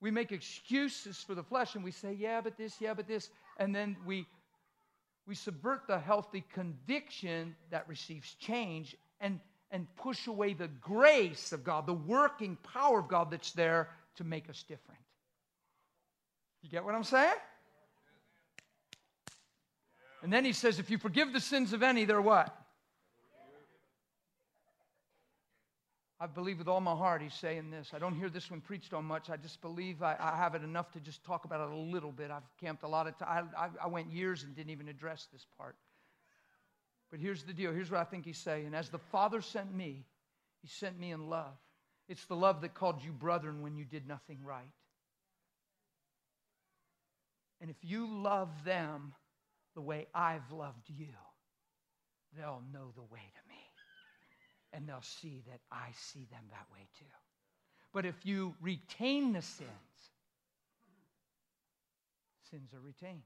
We make excuses for the flesh and we say, yeah, but this. And then we subvert the healthy conviction that receives change and push away the grace of God, the working power of God that's there to make us different. You get what I'm saying? And then he says, if you forgive the sins of any, they're what? I believe with all my heart he's saying this. I don't hear this one preached on much. I just believe I have it enough to just talk about it a little bit. I've camped a lot of time. I went years and didn't even address this part. But here's the deal. Here's what I think he's saying. As the Father sent me, he sent me in love. It's the love that called you brethren when you did nothing right. And if you love them the way I've loved you, they'll know the way to me. And they'll see that I see them that way too. But if you retain the sins, sins are retained.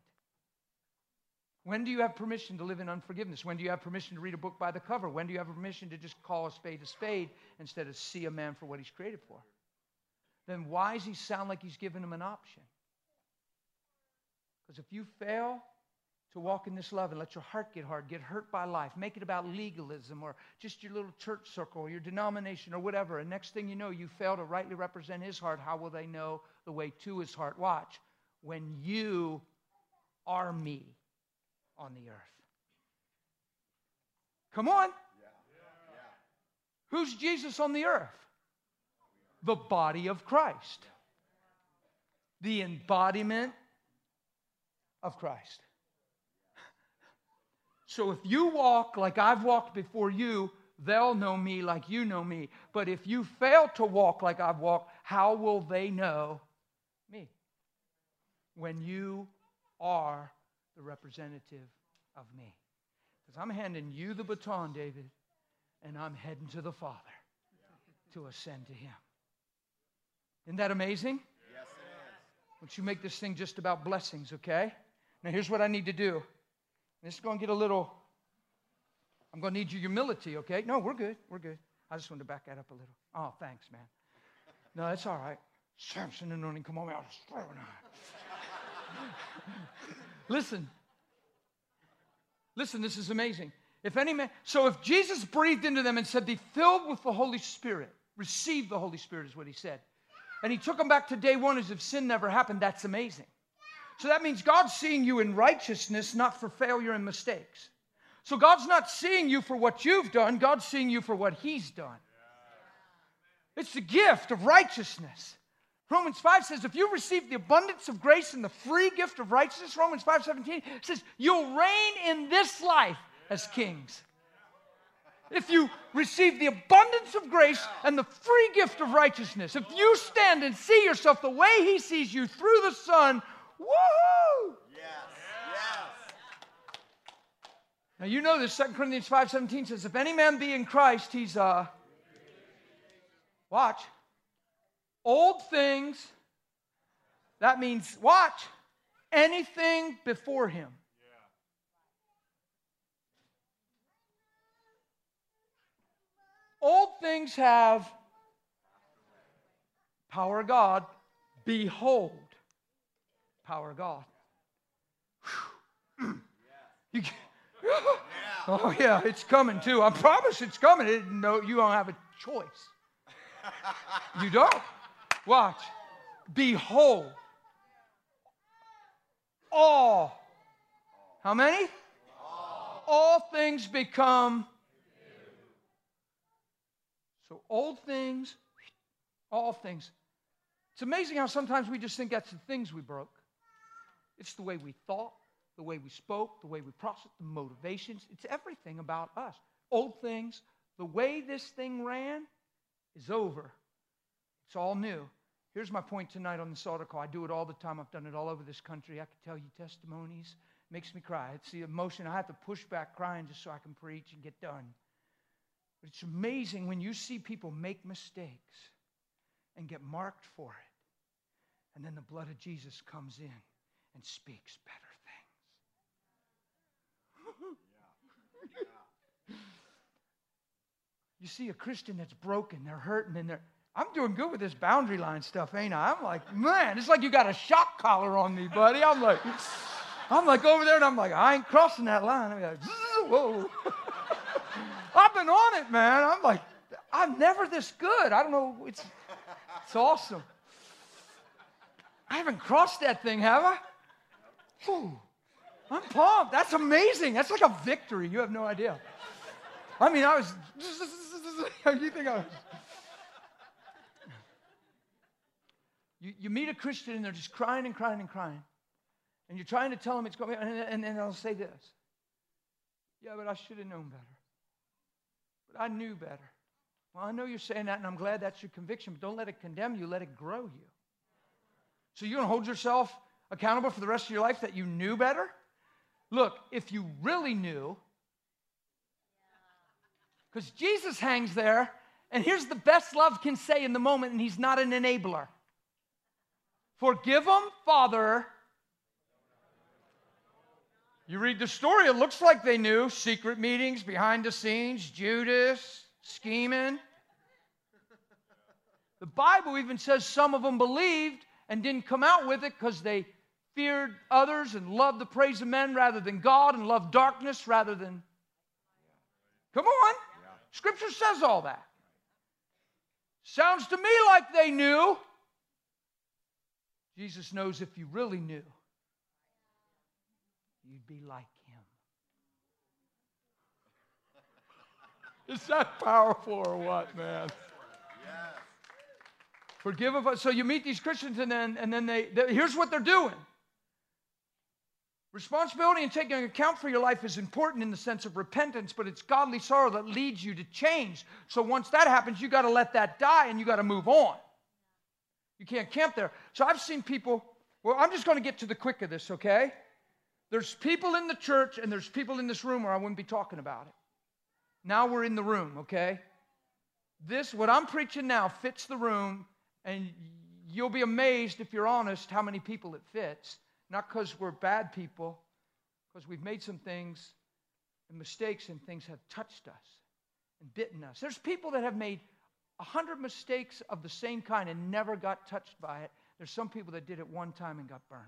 When do you have permission to live in unforgiveness? When do you have permission to read a book by the cover? When do you have permission to just call a spade instead of see a man for what he's created for? Then why does he sound like he's giving him an option? Because if you fail to walk in this love and let your heart get hard, get hurt by life, make it about legalism or just your little church circle or your denomination or whatever, and next thing you know, you fail to rightly represent his heart, how will they know the way to his heart? Watch. When you are me on the earth. Come on. Yeah. Yeah. Who's Jesus on the earth? The body of Christ. The embodiment of Christ. So if you walk like I've walked before you, they'll know me like you know me. But if you fail to walk like I've walked, how will they know me? When you are the representative of me. Because I'm handing you the baton, David, and I'm heading to the Father to ascend to him. Isn't that amazing? Yes, it is. Won't you make this thing just about blessings, okay? Now, here's what I need to do. This is going to get a little, I'm going to need your humility, okay? No, we're good. We're good. I just wanted to back that up a little. Oh, thanks, man. No, that's all right. Samson and anointing, come on out. Listen. Listen, this is amazing. If any man, so if Jesus breathed into them and said, be filled with the Holy Spirit, receive the Holy Spirit is what he said. And he took them back to day one as if sin never happened. That's amazing. So that means God's seeing you in righteousness, not for failure and mistakes. So God's not seeing you for what you've done. God's seeing you for what he's done. It's the gift of righteousness. Romans 5 says, if you receive the abundance of grace and the free gift of righteousness, Romans 5:17 says, you'll reign in this life as kings. If you receive the abundance of grace and the free gift of righteousness, if you stand and see yourself the way he sees you through the Son, woohoo! Yes. Yes. Now you know this, 2 Corinthians 5:17 says, if any man be in Christ, he's watch. Old things, that means watch anything before him. Old things have power of God. Behold, power of God. Oh, yeah, it's coming too. I promise it's coming. No, you don't have a choice. You don't. Watch. Behold. All. How many? All things become. So old things, all things. It's amazing how sometimes we just think that's the things we broke. It's the way we thought, the way we spoke, the way we processed, the motivations. It's everything about us. Old things, the way this thing ran is over. It's all new. Here's my point tonight on this altar call. I do it all the time. I've done it all over this country. I can tell you testimonies. It makes me cry. It's the emotion. I have to push back crying just so I can preach and get done. But it's amazing when you see people make mistakes and get marked for it. And then the blood of Jesus comes in and speaks better things. You see a Christian that's broken, they're hurting, and they're, I'm doing good with this boundary line stuff, ain't I? I'm like, man, it's like you got a shock collar on me, buddy. I'm like over there, and I'm like, I ain't crossing that line. I'm like, whoa. I've been on it, man. I'm like, I'm never this good. I don't know. It's awesome. I haven't crossed that thing, have I? Whew. I'm pumped. That's amazing. That's like a victory. You have no idea. I mean, I was. You think I was? You meet a Christian and they're just crying and crying and crying, and you're trying to tell them it's going. And then they'll say this. Yeah, but I should have known better. I knew better. Well, I know you're saying that, and I'm glad that's your conviction, but don't let it condemn you. Let it grow you. So you don't hold yourself accountable for the rest of your life that you knew better? Look, if you really knew, because Jesus hangs there, and here's the best love can say in the moment, and he's not an enabler. Forgive them, Father. You read the story, it looks like they knew. Secret meetings, behind the scenes, Judas, scheming. The Bible even says some of them believed and didn't come out with it because they feared others and loved the praise of men rather than God and loved darkness rather than... Come on. Yeah. Scripture says all that. Sounds to me like they knew. Jesus knows if you really knew, you'd be like him. Is that powerful or what, man? Yes. Forgive us. So you meet these Christians and then they here's what they're doing. Responsibility and taking account for your life is important in the sense of repentance, but it's godly sorrow that leads you to change. So once that happens, you got to let that die and you got to move on. You can't camp there. So I've seen people, well, I'm just going to get to the quick of this, okay? There's people in the church and there's people in this room or I wouldn't be talking about it. Now we're in the room, okay? This, what I'm preaching now fits the room, and you'll be amazed if you're honest how many people it fits. Not because we're bad people, because we've made some things and mistakes and things have touched us and bitten us. There's people that have made 100 mistakes of the same kind and never got touched by it. There's some people that did it one time and got burnt.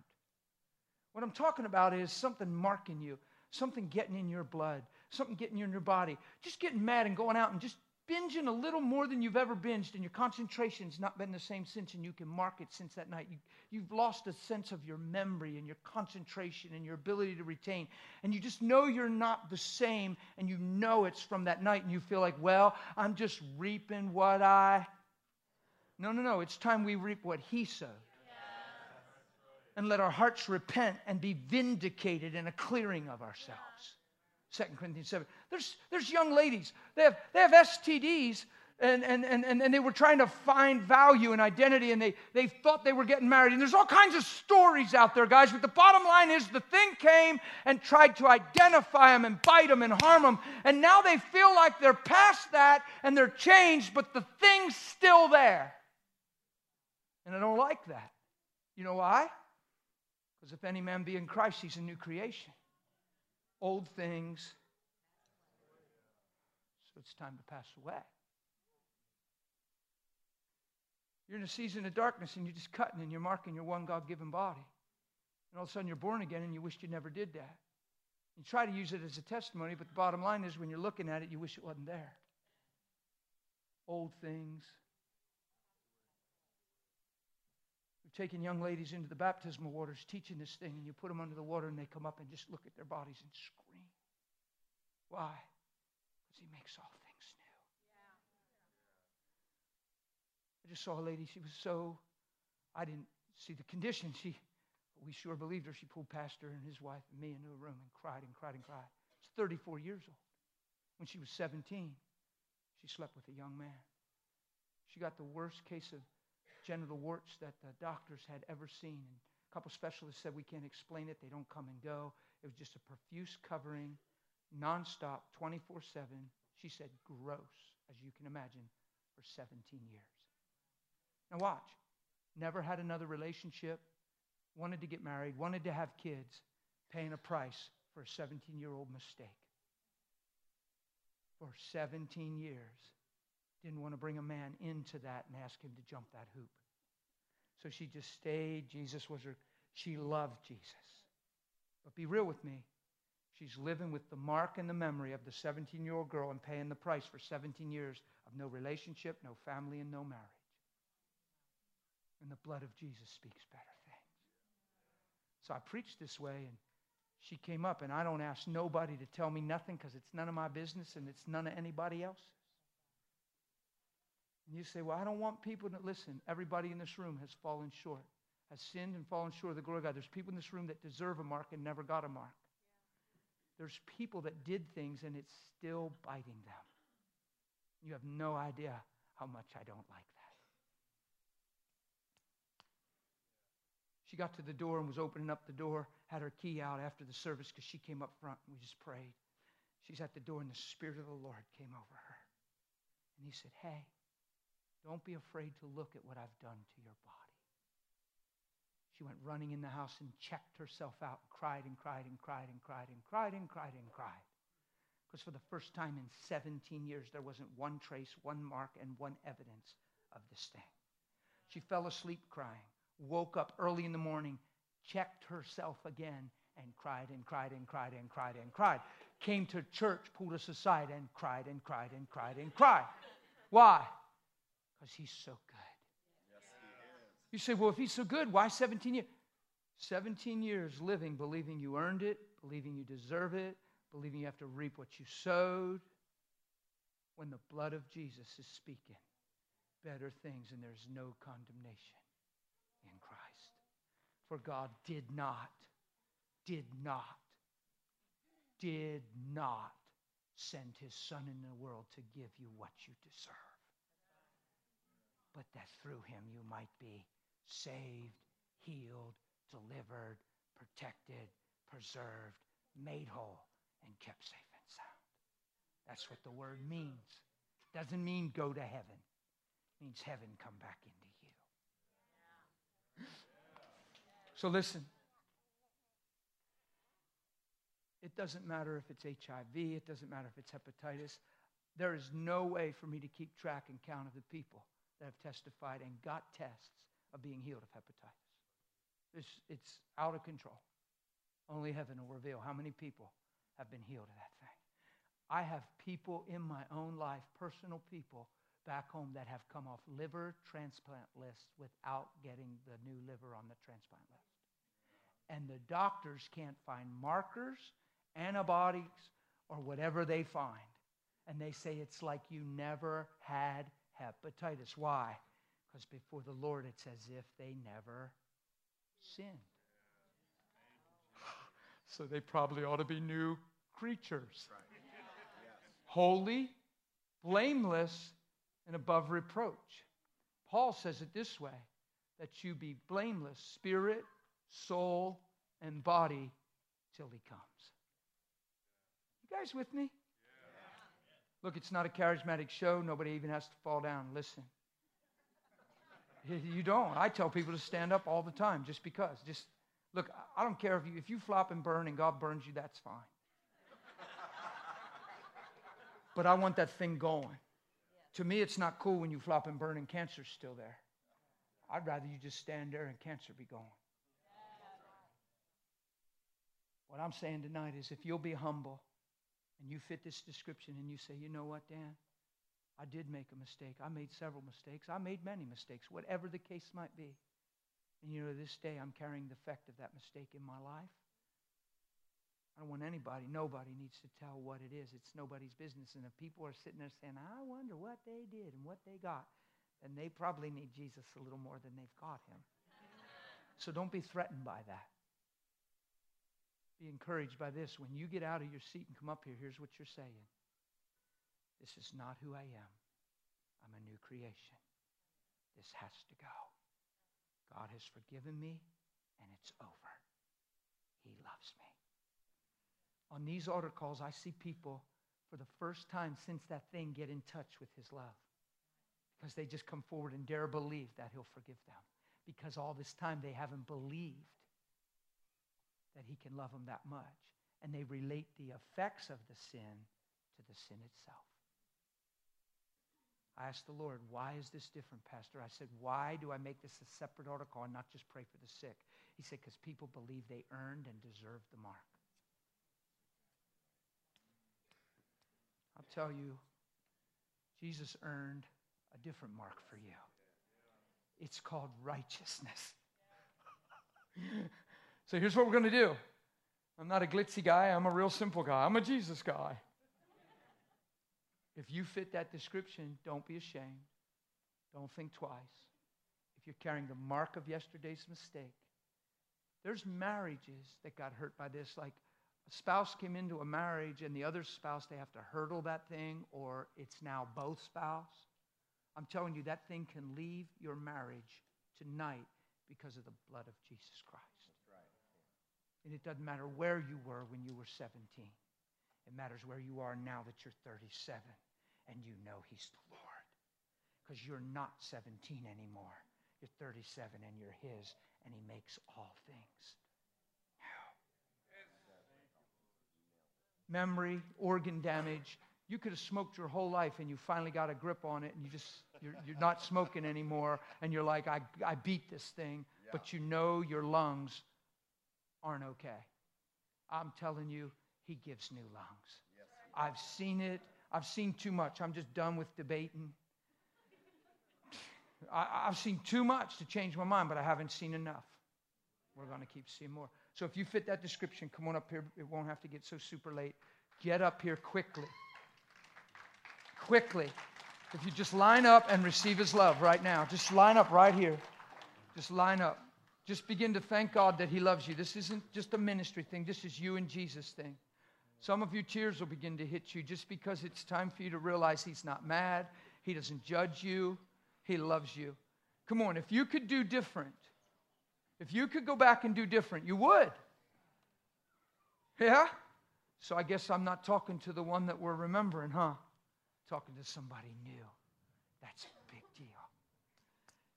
What I'm talking about is something marking you, something getting in your blood, something getting in your body, just getting mad and going out and just binging a little more than you've ever binged, and your concentration's not been the same since, and you can mark it since that night. You've lost a sense of your memory and your concentration and your ability to retain, and you just know you're not the same, and you know it's from that night, and you feel like, well, I'm just reaping what I... No, it's time we reap what he sowed. Yeah. And let our hearts repent and be vindicated in a clearing of ourselves. Yeah. 2 Corinthians 7. There's young ladies. They have STDs, and they were trying to find value and identity, and they thought they were getting married. And there's all kinds of stories out there, guys. But the bottom line is the thing came and tried to identify them and bite them and harm them. And now they feel like they're past that and they're changed, but the thing's still there. And I don't like that. You know why? Because if any man be in Christ, he's a new creation. Old things, so it's time to pass away. You're in a season of darkness, and you're just cutting, and you're marking your one God-given body. And all of a sudden, you're born again, and you wished you never did that. You try to use it as a testimony, but the bottom line is when you're looking at it, you wish it wasn't there. Old things. Taking young ladies into the baptismal waters, teaching this thing, and you put them under the water, and they come up and just look at their bodies and scream. Why? Because he makes all things new. Yeah. I just saw a lady. She was so, I didn't see the condition. We sure believed her. She pulled Pastor and his wife and me into a room and cried. She's 34 years old. When she was 17, she slept with a young man. She got the worst case of genital warts that the doctors had ever seen. And a couple specialists said, we can't explain it. They don't come and go. It was just a profuse covering, nonstop, 24/7. She said, gross, as you can imagine, for 17 years. Now watch. Never had another relationship. Wanted to get married. Wanted to have kids. Paying a price for a 17-year-old mistake. For 17 years. Didn't want to bring a man into that and ask him to jump that hoop. So she just stayed. Jesus was her. She loved Jesus. But be real with me. She's living with the mark and the memory of the 17-year-old girl and paying the price for 17 years of no relationship, no family, and no marriage. And the blood of Jesus speaks better things. So I preached this way, and she came up, and I don't ask nobody to tell me nothing because it's none of my business and it's none of anybody else. And you say, well, I don't want people to listen. Everybody in this room has fallen short, has sinned and fallen short of the glory of God. There's people in this room that deserve a mark and never got a mark. There's people that did things and it's still biting them. You have no idea how much I don't like that. She got to the door and was opening up the door, had her key out after the service because she came up front and we just prayed. She's at the door and the Spirit of the Lord came over her. And he said, hey. Don't be afraid to look at what I've done to your body. She went running in the house and checked herself out, cried and cried and cried and cried and cried and cried and cried. Because for the first time in 17 years, there wasn't one trace, one mark, and one evidence of this thing. She fell asleep crying, woke up early in the morning, checked herself again, and cried and cried and cried and cried and cried. Came to church, pulled us aside, and cried and cried and cried and cried. Why? Because he's so good. Yes, he is. You say, well, if he's so good, why 17 years? 17 years living, believing you earned it, believing you deserve it, believing you have to reap what you sowed. When the blood of Jesus is speaking better things, and there's no condemnation in Christ. For God did not send his Son into the world to give you what you deserve, but that through him you might be saved, healed, delivered, protected, preserved, made whole, and kept safe and sound. That's what the word means. It doesn't mean go to heaven. It means heaven come back into you. So listen. It doesn't matter if it's HIV. It doesn't matter if it's hepatitis. There is no way for me to keep track and count of the people that have testified and got tests of being healed of hepatitis. It's out of control. Only heaven will reveal how many people have been healed of that thing. I have people in my own life, personal people back home, that have come off liver transplant lists without getting the new liver on the transplant list. And the doctors can't find markers, antibodies, or whatever they find. And they say it's like you never had hepatitis. Why? Because before the Lord, it's as if they never sinned. So they probably ought to be new creatures. Right. Yes. Holy, blameless, and above reproach. Paul says it this way, that you be blameless, spirit, soul, and body till he comes. You guys with me? Yeah. Look, it's not a charismatic show. Nobody even has to fall down. Listen. You don't. I tell people to stand up all the time just because. Just look, I don't care if you flop and burn and God burns you, that's fine. But I want that thing going. To me, it's not cool when you flop and burn and cancer's still there. I'd rather you just stand there and cancer be going. What I'm saying tonight is if you'll be humble and you fit this description and you say, you know what, Dan? I did make a mistake. I made several mistakes. I made many mistakes, whatever the case might be. And you know, this day I'm carrying the effect of that mistake in my life. I don't want nobody needs to tell what it is. It's nobody's business. And if people are sitting there saying, I wonder what they did and what they got, then they probably need Jesus a little more than they've got him. So don't be threatened by that. Be encouraged by this. When you get out of your seat and come up here, here's what you're saying. This is not who I am. I'm a new creation. This has to go. God has forgiven me, and it's over. He loves me. On these altar calls, I see people for the first time since that thing get in touch with his love, because they just come forward and dare believe that he'll forgive them, because all this time they haven't believed that he can love them that much. And they relate the effects of the sin to the sin itself. I asked the Lord, why is this different, Pastor? I said, why do I make this a separate article and not just pray for the sick? He said, because people believe they earned and deserved the mark. I'll tell you, Jesus earned a different mark for you. It's called righteousness. So here's what we're going to do. I'm not a glitzy guy. I'm a real simple guy. I'm a Jesus guy. If you fit that description, don't be ashamed. Don't think twice. If you're carrying the mark of yesterday's mistake, there's marriages that got hurt by this. Like a spouse came into a marriage and the other spouse, they have to hurdle that thing, or it's now both spouse. I'm telling you, that thing can leave your marriage tonight because of the blood of Jesus Christ. And it doesn't matter where you were when you were 17. It matters where you are now that you're 37 and you know he's the Lord. Because you're not 17 anymore. You're 37 and you're His, and He makes all things. Memory, organ damage. You could have smoked your whole life and you finally got a grip on it and you're not smoking anymore and you're like, I beat this thing. Yeah. But you know your lungs aren't okay. I'm telling you, He gives new lungs. Yes. I've seen it. I've seen too much. I'm just done with debating. I've seen too much to change my mind, but I haven't seen enough. We're going to keep seeing more. So if you fit that description, come on up here. It won't have to get so super late. Get up here quickly. Quickly. If you just line up and receive His love right now. Just line up right here. Just line up. Just begin to thank God that He loves you. This isn't just a ministry thing. This is you and Jesus thing. Some of you, tears will begin to hit you just because it's time for you to realize He's not mad. He doesn't judge you. He loves you. Come on, if you could do different, if you could go back and do different, you would. Yeah? So I guess I'm not talking to the one that we're remembering, huh? Talking to somebody new. That's a big deal.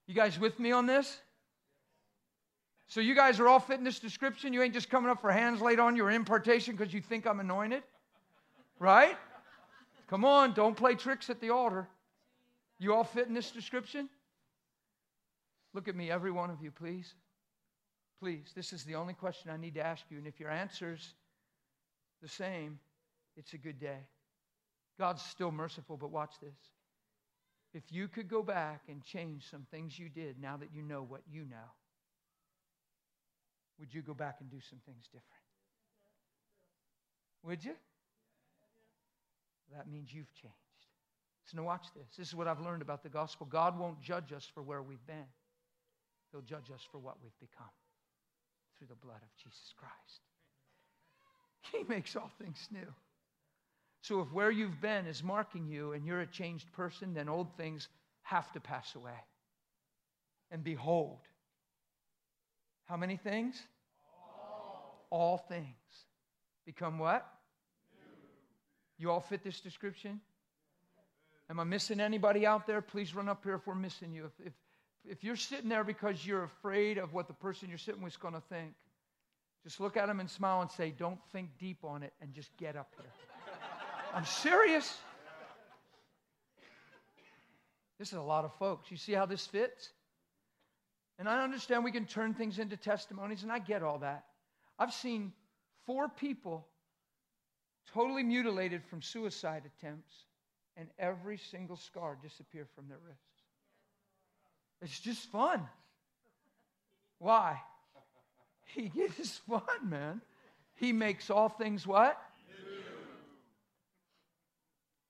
You guys with me on this? So you guys are all fitting this description? You ain't just coming up for hands laid on you or impartation because you think I'm anointed? Right? Come on, don't play tricks at the altar. You all fit in this description? Look at me, every one of you, please. Please, this is the only question I need to ask you. And if your answer's the same, it's a good day. God's still merciful, but watch this. If you could go back and change some things you did now that you know what you know, would you go back and do some things different? Would you? That means you've changed. So now watch this. This is what I've learned about the gospel. God won't judge us for where we've been. He'll judge us for what we've become through the blood of Jesus Christ. He makes all things new. So if where you've been is marking you and you're a changed person, then old things have to pass away. And behold, how many things? All things become what? New. You all fit this description? Am I missing anybody out there? Please run up here if we're missing you. If you're sitting there because you're afraid of what the person you're sitting with is going to think, just look at them and smile and say, don't think deep on it, and just get up here. I'm serious. This is a lot of folks. You see how this fits? And I understand we can turn things into testimonies, and I get all that. I've seen 4 people totally mutilated from suicide attempts, and every single scar disappear from their wrists. It's just fun. Why? He is fun, man. He makes all things what? New.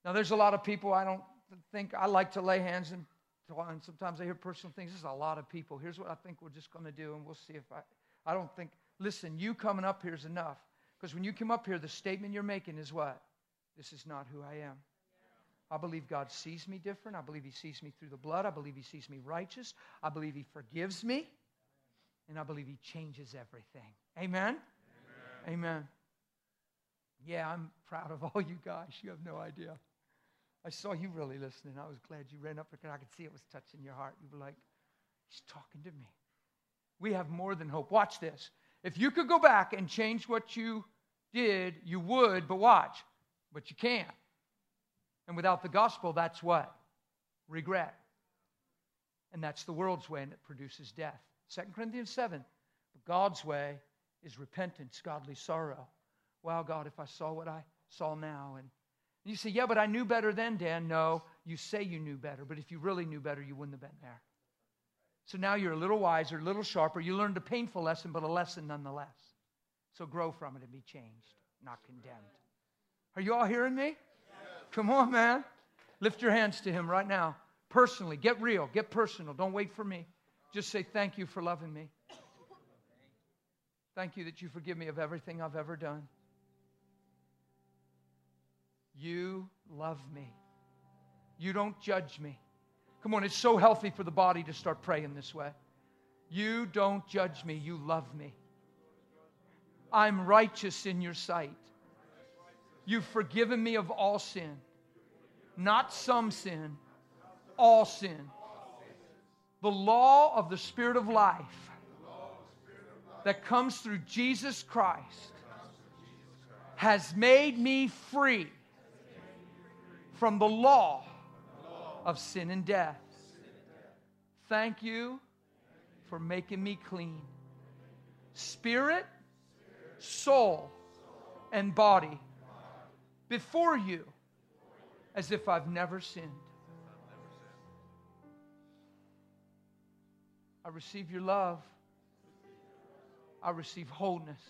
Now, there's a lot of people I don't think I like to lay hands on, and sometimes I hear personal things. There's a lot of people. Here's what I think we're just going to do, and we'll see if I don't think. Listen, you coming up here is enough. Because when you come up here, the statement you're making is what? This is not who I am. I believe God sees me different. I believe He sees me through the blood. I believe He sees me righteous. I believe He forgives me. And I believe He changes everything. Amen? Amen? Amen. Yeah, I'm proud of all you guys. You have no idea. I saw you really listening. I was glad you ran up because I could see it was touching your heart. You were like, He's talking to me. We have more than hope. Watch this. If you could go back and change what you did, you would, but watch. But you can't. And without the gospel, that's what? Regret. And that's the world's way, and it produces death. 2 Corinthians 7. But God's way is repentance, godly sorrow. Wow, God, if I saw what I saw now. And you say, yeah, but I knew better then, Dan. No, you say you knew better. But if you really knew better, you wouldn't have been there. So now you're a little wiser, a little sharper. You learned a painful lesson, but a lesson nonetheless. So grow from it and be changed, not condemned. Are you all hearing me? Come on, man. Lift your hands to Him right now. Personally, get real, get personal. Don't wait for me. Just say, thank you for loving me. Thank you that you forgive me of everything I've ever done. You love me. You don't judge me. Come on, it's so healthy for the body to start praying this way. You don't judge me. You love me. I'm righteous in your sight. You've forgiven me of all sin. Not some sin, all sin. the law of the Spirit of life that comes through Jesus Christ has made me free from the law of sin and death. Thank you for making me clean. Spirit, soul, and body before you as if I've never sinned. I receive your love. I receive wholeness.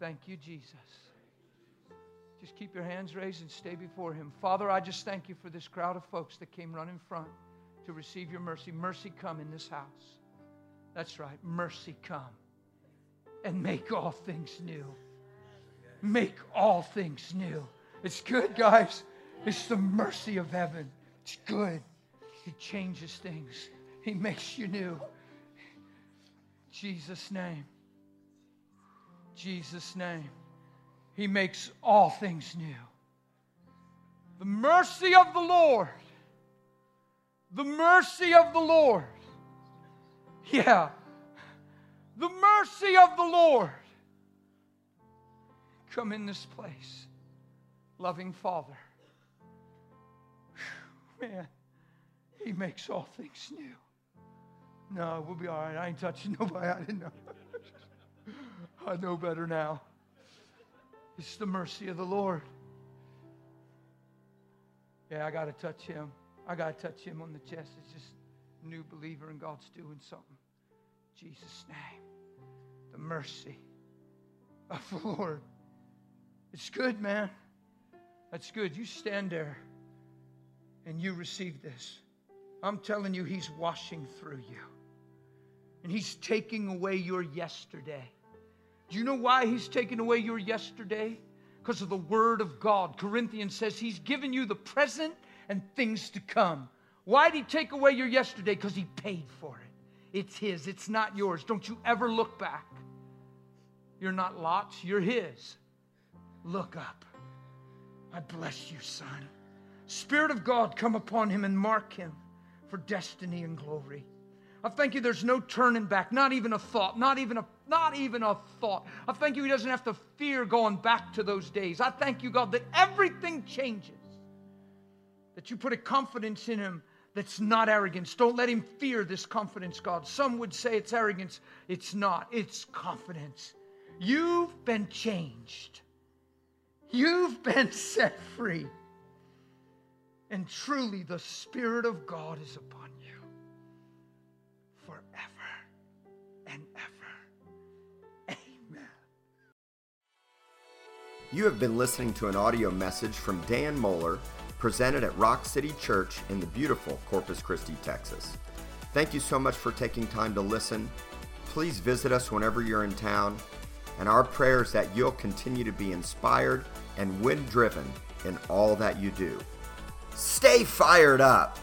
Thank you, Jesus. Just keep your hands raised and stay before Him. Father, I just thank you for this crowd of folks that came running front to receive your mercy. Mercy come in this house. That's right. Mercy come and make all things new. Make all things new. It's good, guys. It's the mercy of heaven. It's good. He changes things. He makes you new. In Jesus' name. Jesus' name. He makes all things new. The mercy of the Lord. The mercy of the Lord. Yeah. The mercy of the Lord. Come in this place, loving Father. Whew, man, He makes all things new. No, we'll be all right. I ain't touching nobody. I didn't know. I know better now. It's the mercy of the Lord. Yeah, I got to touch him. I got to touch him on the chest. It's just a new believer and God's doing something. In Jesus' name, the mercy of the Lord. It's good, man. That's good. You stand there and you receive this. I'm telling you, He's washing through you. And He's taking away your yesterday. Do you know why He's taking away your yesterday? Because of the Word of God. Corinthians says He's given you the present and things to come. Why did He take away your yesterday? Because He paid for it. It's His. It's not yours. Don't you ever look back. You're not Lot's. You're His. Look up. I bless you, son. Spirit of God, come upon him and mark him for destiny and glory. I thank you there's no turning back, not even a thought, not even a thought. I thank you he doesn't have to fear going back to those days. I thank you, God, that everything changes, that you put a confidence in him that's not arrogance. Don't let him fear this confidence, God. Some would say it's arrogance. It's not. It's confidence. You've been changed. You've been set free. And truly, the Spirit of God is upon you forever and ever. Amen. You have been listening to an audio message from Dan Moeller, presented at Rock City Church in the beautiful Corpus Christi, Texas. Thank you so much for taking time to listen. Please visit us whenever you're in town. And our prayer is that you'll continue to be inspired and wind-driven in all that you do. Stay fired up.